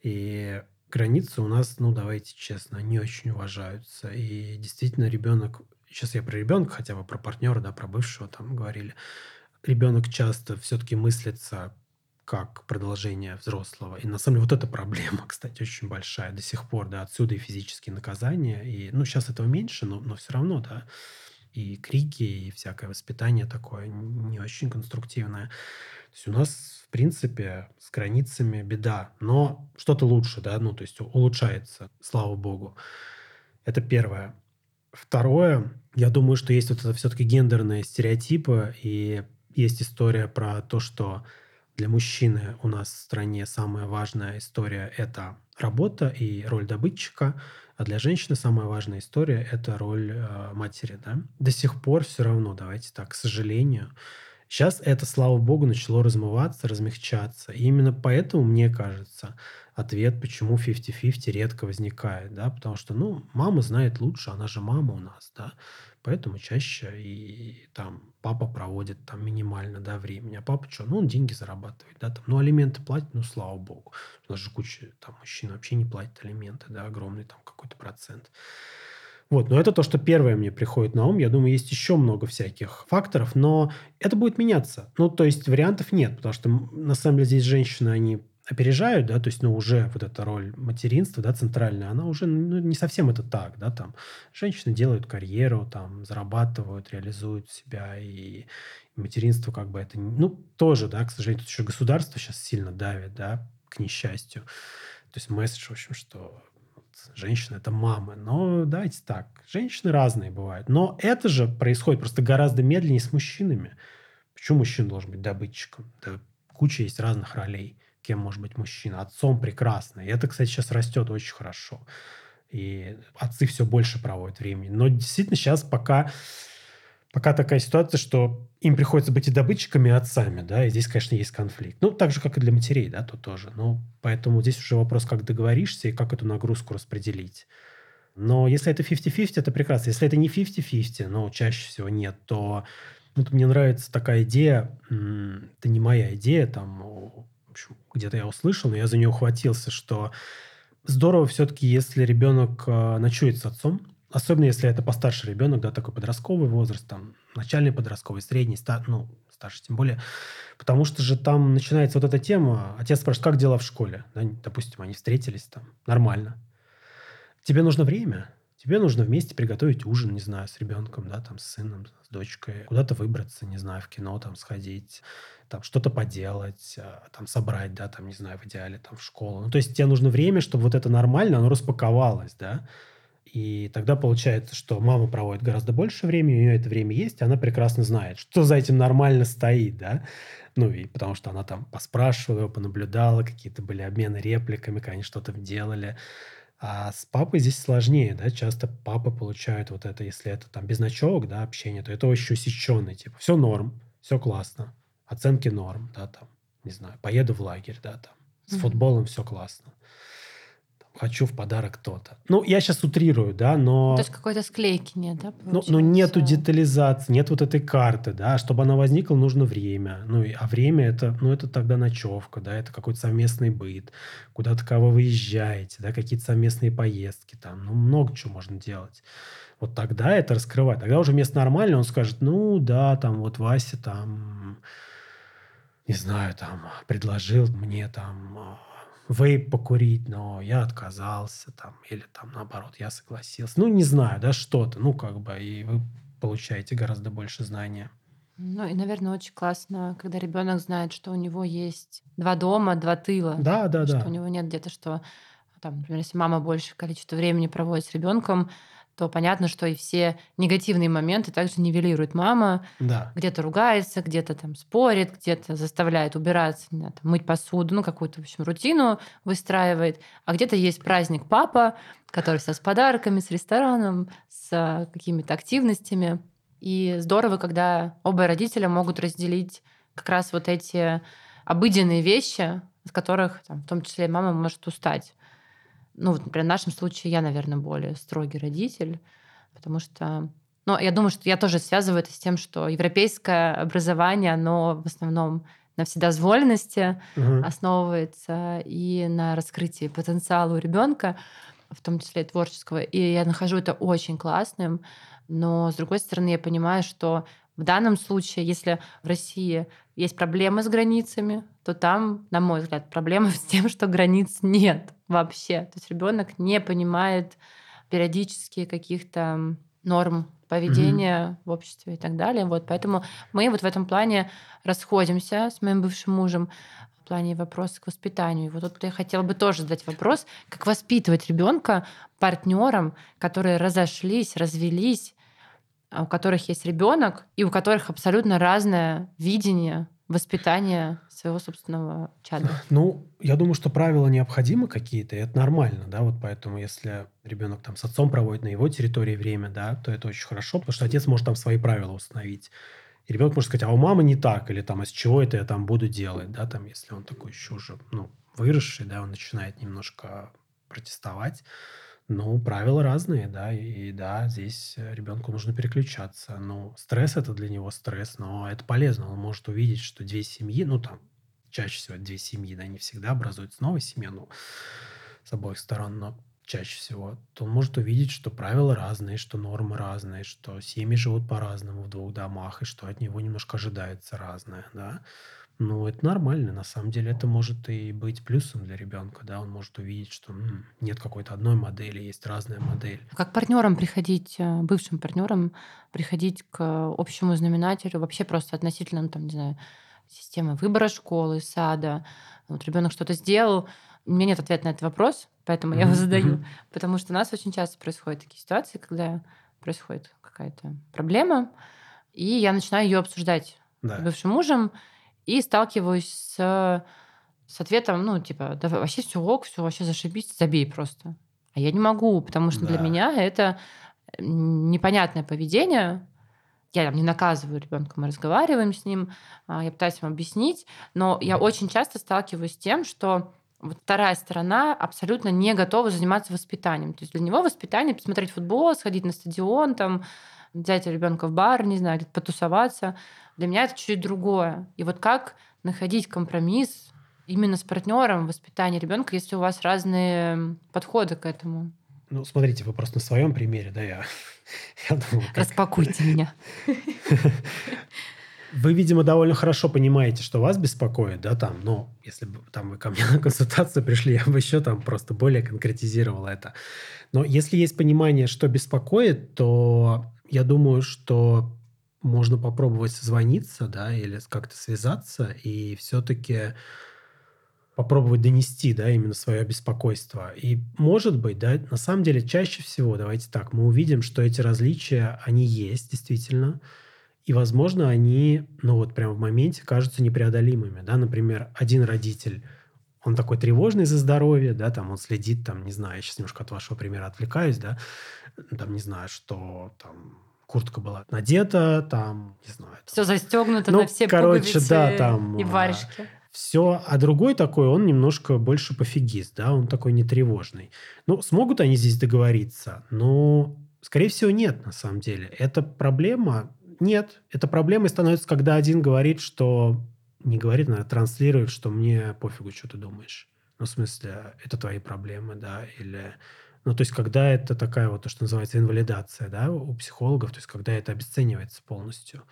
И границы у нас, ну, давайте честно, не очень уважаются. И действительно ребенок... Сейчас я про ребенка, хотя бы про партнера, да, про бывшего там говорили. Ребенок часто все-таки мыслится как продолжение взрослого. И на самом деле вот эта проблема, кстати, очень большая до сих пор, да, отсюда и физические наказания, и, ну, сейчас этого меньше, но все равно, да, и крики, и всякое воспитание такое не очень конструктивное. То есть у нас, в принципе, с границами беда, но что-то лучше, да, ну, то есть улучшается, слава богу. Это первое. Второе, я думаю, что есть вот это все-таки гендерные стереотипы, и есть история про то, что для мужчины у нас в стране самая важная история – это работа и роль добытчика, а для женщины самая важная история – это роль матери. Да? До сих пор все равно, давайте так, к сожалению. Сейчас это, слава богу, начало размываться, размягчаться. И именно поэтому, мне кажется, ответ, почему 50-50 редко возникает. Да? Потому что, ну, мама знает лучше, она же мама у нас, да. Поэтому чаще и там папа проводит там минимально, да, времени. А папа что? Ну, он деньги зарабатывает, да, там, ну, алименты платит, ну, слава богу. У нас же куча там мужчин вообще не платит алименты, да, огромный там какой-то процент. Вот, но это то, что первое мне приходит на ум. Я думаю, есть еще много всяких факторов, но это будет меняться. Ну, то есть вариантов нет, потому что на самом деле здесь женщины, они опережают, да, то есть, ну, уже вот эта роль материнства, да, центральная, она уже, ну, не совсем это так, да, там, женщины делают карьеру, там, зарабатывают, реализуют себя, и материнство как бы это, ну, тоже, да, к сожалению, тут еще государство сейчас сильно давит, да, к несчастью, то есть месседж, в общем, что женщины – это мамы, но давайте так, женщины разные бывают, но это же происходит просто гораздо медленнее с мужчинами. Почему мужчина должен быть добытчиком? Да, куча есть разных ролей. Кем может быть мужчина? Отцом прекрасно. И это, кстати, сейчас растет очень хорошо. И отцы все больше проводят времени. Но действительно сейчас пока такая ситуация, что им приходится быть и добытчиками, и отцами. Да? И здесь, конечно, есть конфликт. Ну, так же, как и для матерей, да, тут тоже. Ну, поэтому здесь уже вопрос, как договоришься и как эту нагрузку распределить. Но если это 50-50, это прекрасно. Если это не 50-50, но чаще всего нет, то Вот мне нравится такая идея, это не моя идея, там, в общем, где-то я услышал, но я за нее ухватился, что здорово все-таки, если ребенок ночует с отцом, особенно если это постарше ребенок, да, такой подростковый возраст, там, начальный подростковый, средний, старше тем более, потому что же там начинается вот эта тема, отец спрашивает, как дела в школе, да, допустим, они встретились там, нормально. Тебе нужно время, тебе нужно вместе приготовить ужин, не знаю, с ребенком, да, там, с сыном, с дочкой, куда-то выбраться, не знаю, в кино там сходить, там, что-то поделать, там, собрать, да, там, не знаю, в идеале, там, в школу. Ну, то есть тебе нужно время, чтобы вот это нормально, оно распаковалось, да. И тогда получается, что мама проводит гораздо больше времени, у нее это время есть, и она прекрасно знает, что за этим нормально стоит, да. Ну, и потому что она там поспрашивала, понаблюдала, какие-то были обмены репликами, как они что-то делали. А с папой здесь сложнее, да, часто папы получают вот это, если это там без ночевок, да, общение, то это очень усеченный, типа, все норм, все классно, оценки норм, да, там, не знаю, поеду в лагерь, да, там, с футболом все классно, там, хочу в подарок то-то. Ну, я сейчас утрирую, да, но... То есть какой-то склейки нет, да, получается? Ну, нету детализации, нет вот этой карты, да, чтобы она возникла, нужно время, ну, а время это, ну, это тогда ночевка, да, это какой-то совместный быт, куда-то кого выезжаете, да, какие-то совместные поездки, там, ну, много чего можно делать. Вот тогда это раскрывать. Тогда уже вместо нормально он скажет, ну, да, там, вот Вася, там, не знаю, там, предложил мне, там, вейп покурить, но я отказался, там, или, там, наоборот, я согласился. Ну, не знаю, да, что-то, ну, как бы, и вы получаете гораздо больше знания. Ну, и, наверное, очень классно, когда ребенок знает, что у него есть два дома, два тыла. Да, да, да. Что у него нет где-то, что, там, например, если мама большее количество времени проводит с ребенком, то понятно, что и все негативные моменты также нивелирует мама. Да. Где-то ругается, где-то там спорит, где-то заставляет убираться, знаю, там, мыть посуду, ну, какую-то, в общем, рутину выстраивает. А где-то есть праздник папа, который всегда с подарками, с рестораном, с какими-то активностями. И здорово, когда оба родителя могут разделить как раз вот эти обыденные вещи, от которых, там, в том числе, мама может устать. Ну, вот, например, в нашем случае я, наверное, более строгий родитель, потому что... Ну, я думаю, что я тоже связываю это с тем, что европейское образование, оно в основном на вседозволенности основывается и на раскрытии потенциала у ребенка, в том числе и творческого. И я нахожу это очень классным, но, с другой стороны, я понимаю, что в данном случае, если в России есть проблемы с границами, то там, на мой взгляд, проблема с тем, что границ нет вообще. То есть ребенок не понимает периодически каких-то норм поведения в обществе и так далее. Вот, поэтому мы вот в этом плане расходимся с моим бывшим мужем в плане вопроса к воспитанию. И вот тут я хотела бы тоже задать вопрос, как воспитывать ребенка партнерам, которые разошлись, развелись, у которых есть ребенок и у которых абсолютно разное видение воспитания своего собственного чада. Ну, я думаю, что правила необходимы какие-то, и это нормально, да, вот поэтому если ребенок там с отцом проводит на его территории время, да, то это очень хорошо, потому что отец может там свои правила установить. И ребенок может сказать, а у мамы не так, или там, а с чего это я там буду делать, да, там, если он такой еще уже, ну, выросший, да, он начинает немножко протестовать. Ну, правила разные, да, и да, здесь ребенку нужно переключаться. Ну, стресс – это для него стресс, но это полезно. Он может увидеть, что две семьи, ну, там, чаще всего две семьи, да, не всегда образуется новая семья, ну, с обоих сторон, но чаще всего. То он может увидеть, что правила разные, что нормы разные, что семьи живут по-разному в двух домах, и что от него немножко ожидается разное, да. Ну, это нормально. На самом деле это может и быть плюсом для ребенка. Да? Он может увидеть, что нет какой-то одной модели, есть разная модель. Как партнерам приходить, бывшим партнерам приходить к общему знаменателю вообще просто относительно, ну, там, не знаю, системы выбора школы, сада. Вот ребенок что-то сделал. У меня нет ответа на этот вопрос, поэтому я его задаю. Потому что у нас очень часто происходят такие ситуации, когда происходит какая-то проблема, и я начинаю ее обсуждать с бывшим мужем. И сталкиваюсь с ответом, ну, типа, да, вообще все ок, все вообще зашибись, забей просто. А я не могу, потому что для меня это непонятное поведение. Я там не наказываю ребенка, мы разговариваем с ним, я пытаюсь ему объяснить, но я очень часто сталкиваюсь с тем, что вот вторая сторона абсолютно не готова заниматься воспитанием. То есть для него воспитание, посмотреть футбол, сходить на стадион, там, взять ребенка в бар, не знаю, где-то потусоваться. Для меня это чуть другое. И вот как находить компромисс именно с партнером в воспитании ребенка, если у вас разные подходы к этому? Ну, смотрите, вы просто на своем примере, да, я думаю, как... Распакуйте меня. Вы, видимо, довольно хорошо понимаете, что вас беспокоит, да, там, но если бы там вы ко мне на консультацию пришли, я бы еще там просто более конкретизировал это. Но если есть понимание, что беспокоит, то я думаю, что можно попробовать созвониться, да, или как-то связаться и все-таки попробовать донести, да, именно свое беспокойство. И, может быть, да, на самом деле, чаще всего, давайте так, мы увидим, что эти различия, они есть, действительно, и, возможно, они, ну вот прямо в моменте кажутся непреодолимыми, да, например, один родитель, он такой тревожный за здоровье, да, там он следит, там, не знаю, я сейчас немножко от вашего примера отвлекаюсь, да, там, не знаю, что там куртка была надета, там, не знаю. Там, все застегнуто, ну, на все короче, пуговицы, да, там, и варежки. Все, а другой такой, он немножко больше пофигист, да, он такой нетревожный. Ну, смогут они здесь договориться? Ну, скорее всего, нет, на самом деле. Это проблема? Нет. Это проблемой становится, когда один говорит, что... Не говорит, наверное, транслирует, что мне пофигу, что ты думаешь. Ну, в смысле, это твои проблемы, да, или... Ну, то есть, когда это такая вот, то, что называется, инвалидация, да, у психологов, то есть, когда это обесценивается полностью.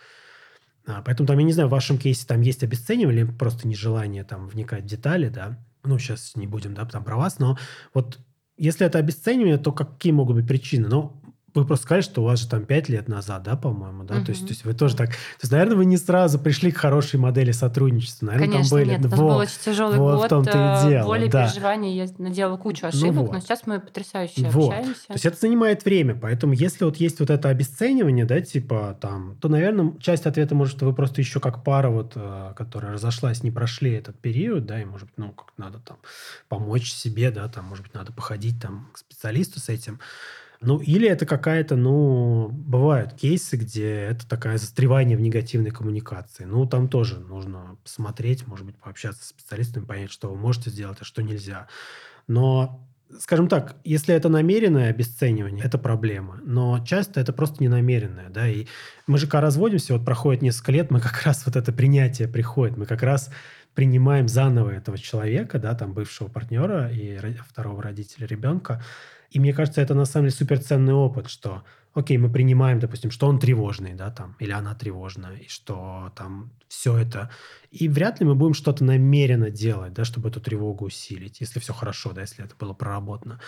Поэтому там, я не знаю, в вашем кейсе там есть обесценивание или просто нежелание там вникать в детали, да. Ну, сейчас не будем, да, там про вас, но вот если это обесценивание, то какие могут быть причины? Ну, вы просто сказали, что у вас же там 5 лет назад, да, по-моему, да? То есть вы тоже так... То есть, наверное, вы не сразу пришли к хорошей модели сотрудничества. Наверное, конечно, там были... Конечно, нет. Это был очень тяжелый год. В том-то и дело, боли, да. Переживания. Я наделала кучу ошибок, ну, вот. Но сейчас мы потрясающе общаемся. То есть это занимает время. Поэтому если вот есть вот это обесценивание, да, типа там... То, наверное, часть ответа может, что вы просто еще как пара вот, которая разошлась, не прошли этот период, да, и, может быть, ну, как надо там помочь себе, да, там, может быть, надо походить там к специалисту с этим. Ну, или это какая-то, ну, бывают кейсы, где это такое застревание в негативной коммуникации. Ну, там тоже нужно посмотреть, может быть, пообщаться с специалистами, понять, что вы можете сделать, а что нельзя. Но, скажем так, если это намеренное обесценивание, это проблема. Но часто это просто ненамеренное, да. И мы же когда разводимся, вот проходит несколько лет, мы как раз вот это принятие приходит, мы как раз принимаем заново этого человека, да, там, бывшего партнера и второго родителя ребенка. И мне кажется, это на самом деле суперценный опыт, что, окей, мы принимаем, допустим, что он тревожный, да, там, или она тревожная, и что там все это. И вряд ли мы будем что-то намеренно делать, да, чтобы эту тревогу усилить, если все хорошо, да, если это было проработано.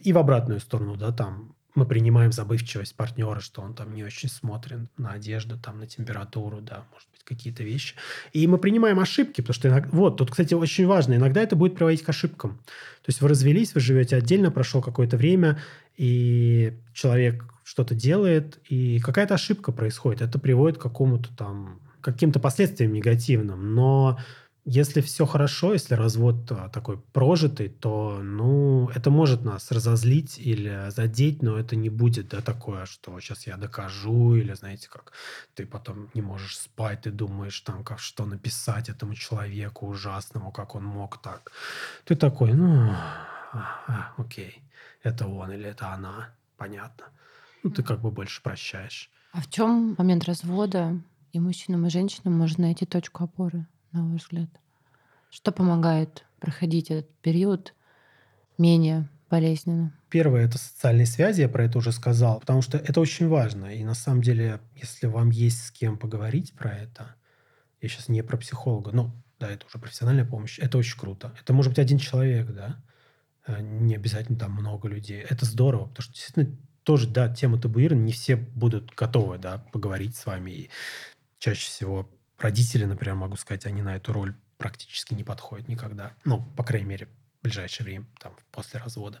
И в обратную сторону, да, там, мы принимаем забывчивость партнера, что он там не очень смотрит на одежду, там, на температуру, да, может быть, какие-то вещи. И мы принимаем ошибки, потому что иногда... Вот, тут, кстати, очень важно. Иногда это будет приводить к ошибкам. То есть вы развелись, вы живете отдельно, прошло какое-то время, и человек что-то делает, и какая-то ошибка происходит. Это приводит к какому-то там... каким-то последствиям негативным. Но если все хорошо, если развод такой прожитый, то, ну, это может нас разозлить или задеть, но это не будет, да, такое, что сейчас я докажу, или, знаете, как ты потом не можешь спать, ты думаешь, там, как, что написать этому человеку ужасному, как он мог так. Ты такой, ну, окей, это он или это она, понятно. Ну, ты как бы больше прощаешь. А в чем в момент развода и мужчинам, и женщинам можно найти точку опоры? На ваш взгляд, что помогает проходить этот период менее болезненно? Первое – это социальные связи, я про это уже сказал, потому что это очень важно. И на самом деле, если вам есть с кем поговорить про это, я сейчас не про психолога, но да, это уже профессиональная помощь, это очень круто. Это может быть один человек, да, не обязательно там много людей. Это здорово, потому что действительно тоже, да, тема табуирована, не все будут готовы, да, поговорить с вами. И чаще всего родители, например, могу сказать, они на эту роль практически не подходят никогда. Ну, по крайней мере, в ближайшее время, там, после развода.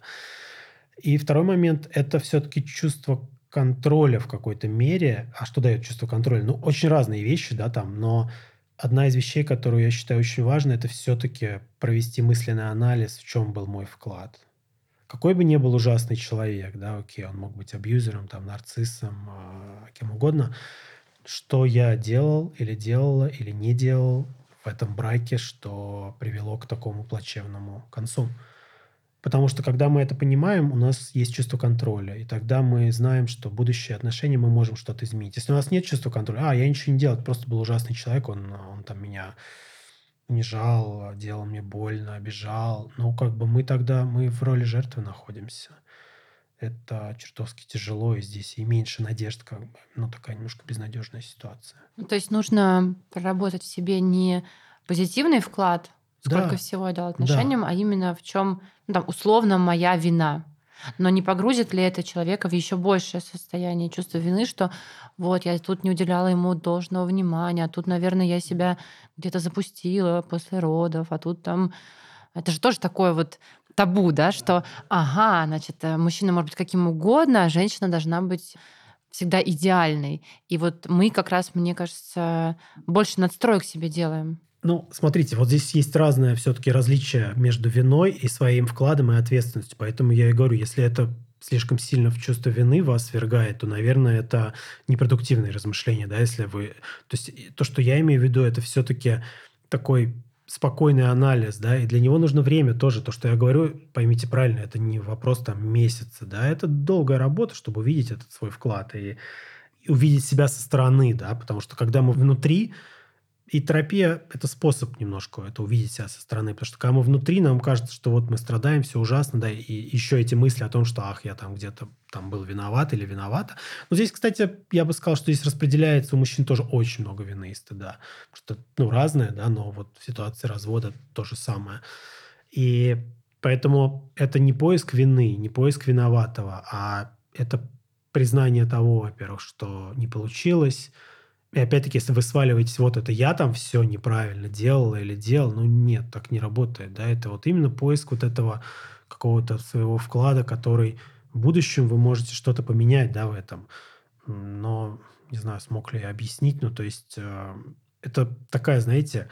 И второй момент – это все-таки чувство контроля в какой-то мере. А что дает чувство контроля? Ну, очень разные вещи, да, там. Но одна из вещей, которую я считаю очень важной, это все-таки провести мысленный анализ, в чем был мой вклад. Какой бы ни был ужасный человек, да, окей, он мог быть абьюзером, там, нарциссом, кем угодно – что я делал или делала, или не делал в этом браке, что привело к такому плачевному концу. Потому что, когда мы это понимаем, у нас есть чувство контроля. И тогда мы знаем, что будущие отношения мы можем что-то изменить. Если у нас нет чувства контроля, я ничего не делал, это просто был ужасный человек, он там меня унижал, делал мне больно, обижал. Мы тогда, мы в роли жертвы находимся. Это чертовски тяжело, и здесь и меньше надежд, такая немножко безнадежная ситуация. То есть нужно проработать в себе не позитивный вклад, сколько всего я дал отношениям, а именно в чем, условно, моя вина. Но не погрузит ли это человека в еще большее состояние чувства вины, что я тут не уделяла ему должного внимания, а тут, наверное, я себя где-то запустила после родов, а тут там... Это же тоже такое табу, что мужчина может быть каким угодно, а женщина должна быть всегда идеальной. И мы как раз, мне кажется, больше надстроек себе делаем. Смотрите, здесь есть разное все-таки различие между виной и своим вкладом и ответственностью. Поэтому я и говорю, если это слишком сильно в чувство вины вас свергает, то, наверное, это непродуктивные размышления. То есть то, что я имею в виду, это все-таки такой спокойный анализ, и для него нужно время тоже. То, что я говорю, поймите правильно, это не вопрос месяца, это долгая работа, чтобы увидеть этот свой вклад и увидеть себя со стороны, потому что когда мы внутри... И терапия – это способ немножко это увидеть себя со стороны, потому что когда мы внутри, нам кажется, что мы страдаем, все ужасно, и еще эти мысли о том, что я там где-то был виноват или виновата. Но здесь, кстати, я бы сказал, что здесь распределяется у мужчин тоже очень много вины и стыда, потому что разное, но в ситуации развода то же самое. И поэтому это не поиск вины, не поиск виноватого, а это признание того, во-первых, что не получилось. И опять-таки, если вы сваливаетесь, это я там все неправильно делал, нет, так не работает. Это именно поиск этого какого-то своего вклада, который в будущем вы можете что-то поменять, в этом. Но, не знаю, смог ли я объяснить, это такая, знаете,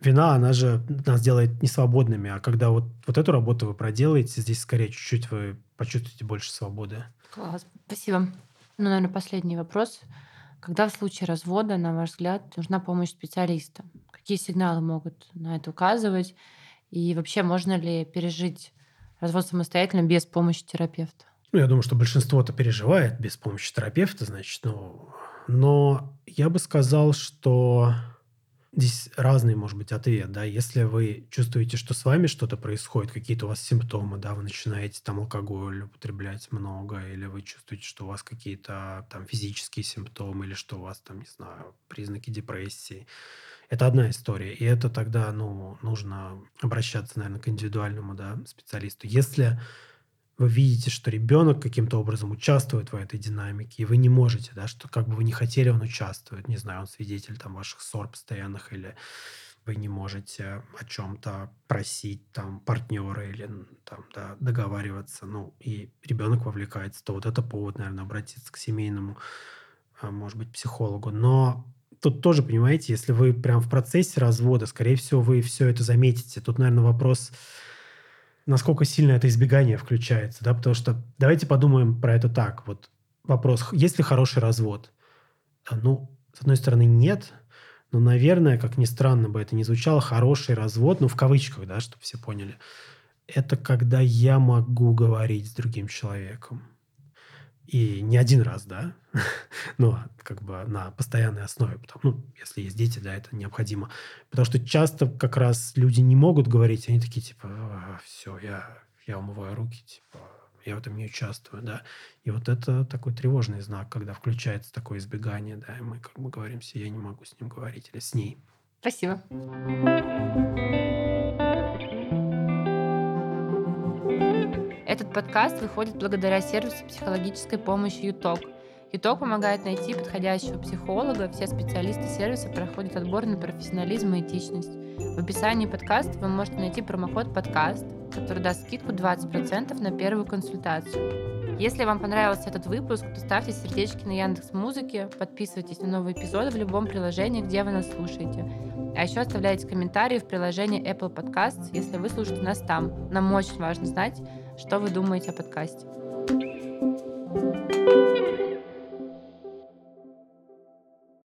вина, она же нас делает несвободными, а когда эту работу вы проделаете, здесь скорее чуть-чуть вы почувствуете больше свободы. Класс, спасибо. Наверное, последний вопрос. Когда в случае развода, на ваш взгляд, нужна помощь специалиста? Какие сигналы могут на это указывать? И вообще, можно ли пережить развод самостоятельно без помощи терапевта? Я думаю, что большинство-то переживает без помощи терапевта, Но я бы сказал, что здесь разный, может быть, ответ, Если вы чувствуете, что с вами что-то происходит, какие-то у вас симптомы, вы начинаете алкоголь употреблять много, или вы чувствуете, что у вас какие-то физические симптомы, или что у вас признаки депрессии. Это одна история. И это тогда, нужно обращаться, наверное, к индивидуальному, специалисту. Если вы видите, что ребенок каким-то образом участвует в этой динамике, и вы не можете, что как бы вы не хотели, он участвует. Не знаю, он свидетель ваших ссор постоянных, или вы не можете о чем-то просить партнера или договариваться. И ребенок вовлекается, то это повод, наверное, обратиться к семейному, может быть, психологу. Но тут тоже, понимаете, если вы прям в процессе развода, скорее всего, вы все это заметите. Тут, наверное, вопрос... насколько сильно это избегание включается, потому что давайте подумаем про это так. Вопрос, есть ли хороший развод? С одной стороны, нет, но, наверное, как ни странно бы это ни звучало, хороший развод, в кавычках, чтобы все поняли, это когда я могу говорить с другим человеком. И не один раз, на постоянной основе. Если есть дети, это необходимо. Потому что часто как раз люди не могут говорить, они такие, все, я умываю руки, я в этом не участвую, И это такой тревожный знак, когда включается такое избегание, и мы говорим все, я не могу с ним говорить или с ней. Спасибо. Этот подкаст выходит благодаря сервису психологической помощи YouTalk. YouTalk помогает найти подходящего психолога, все специалисты сервиса проходят отбор на профессионализм и этичность. В описании подкаста вы можете найти промокод «Подкаст», который даст скидку 20% на первую консультацию. Если вам понравился этот выпуск, то ставьте сердечки на Яндекс.Музыке, подписывайтесь на новые эпизоды в любом приложении, где вы нас слушаете. А еще оставляйте комментарии в приложении Apple Podcasts, если вы слушаете нас там. Нам очень важно знать, что вы думаете о подкасте.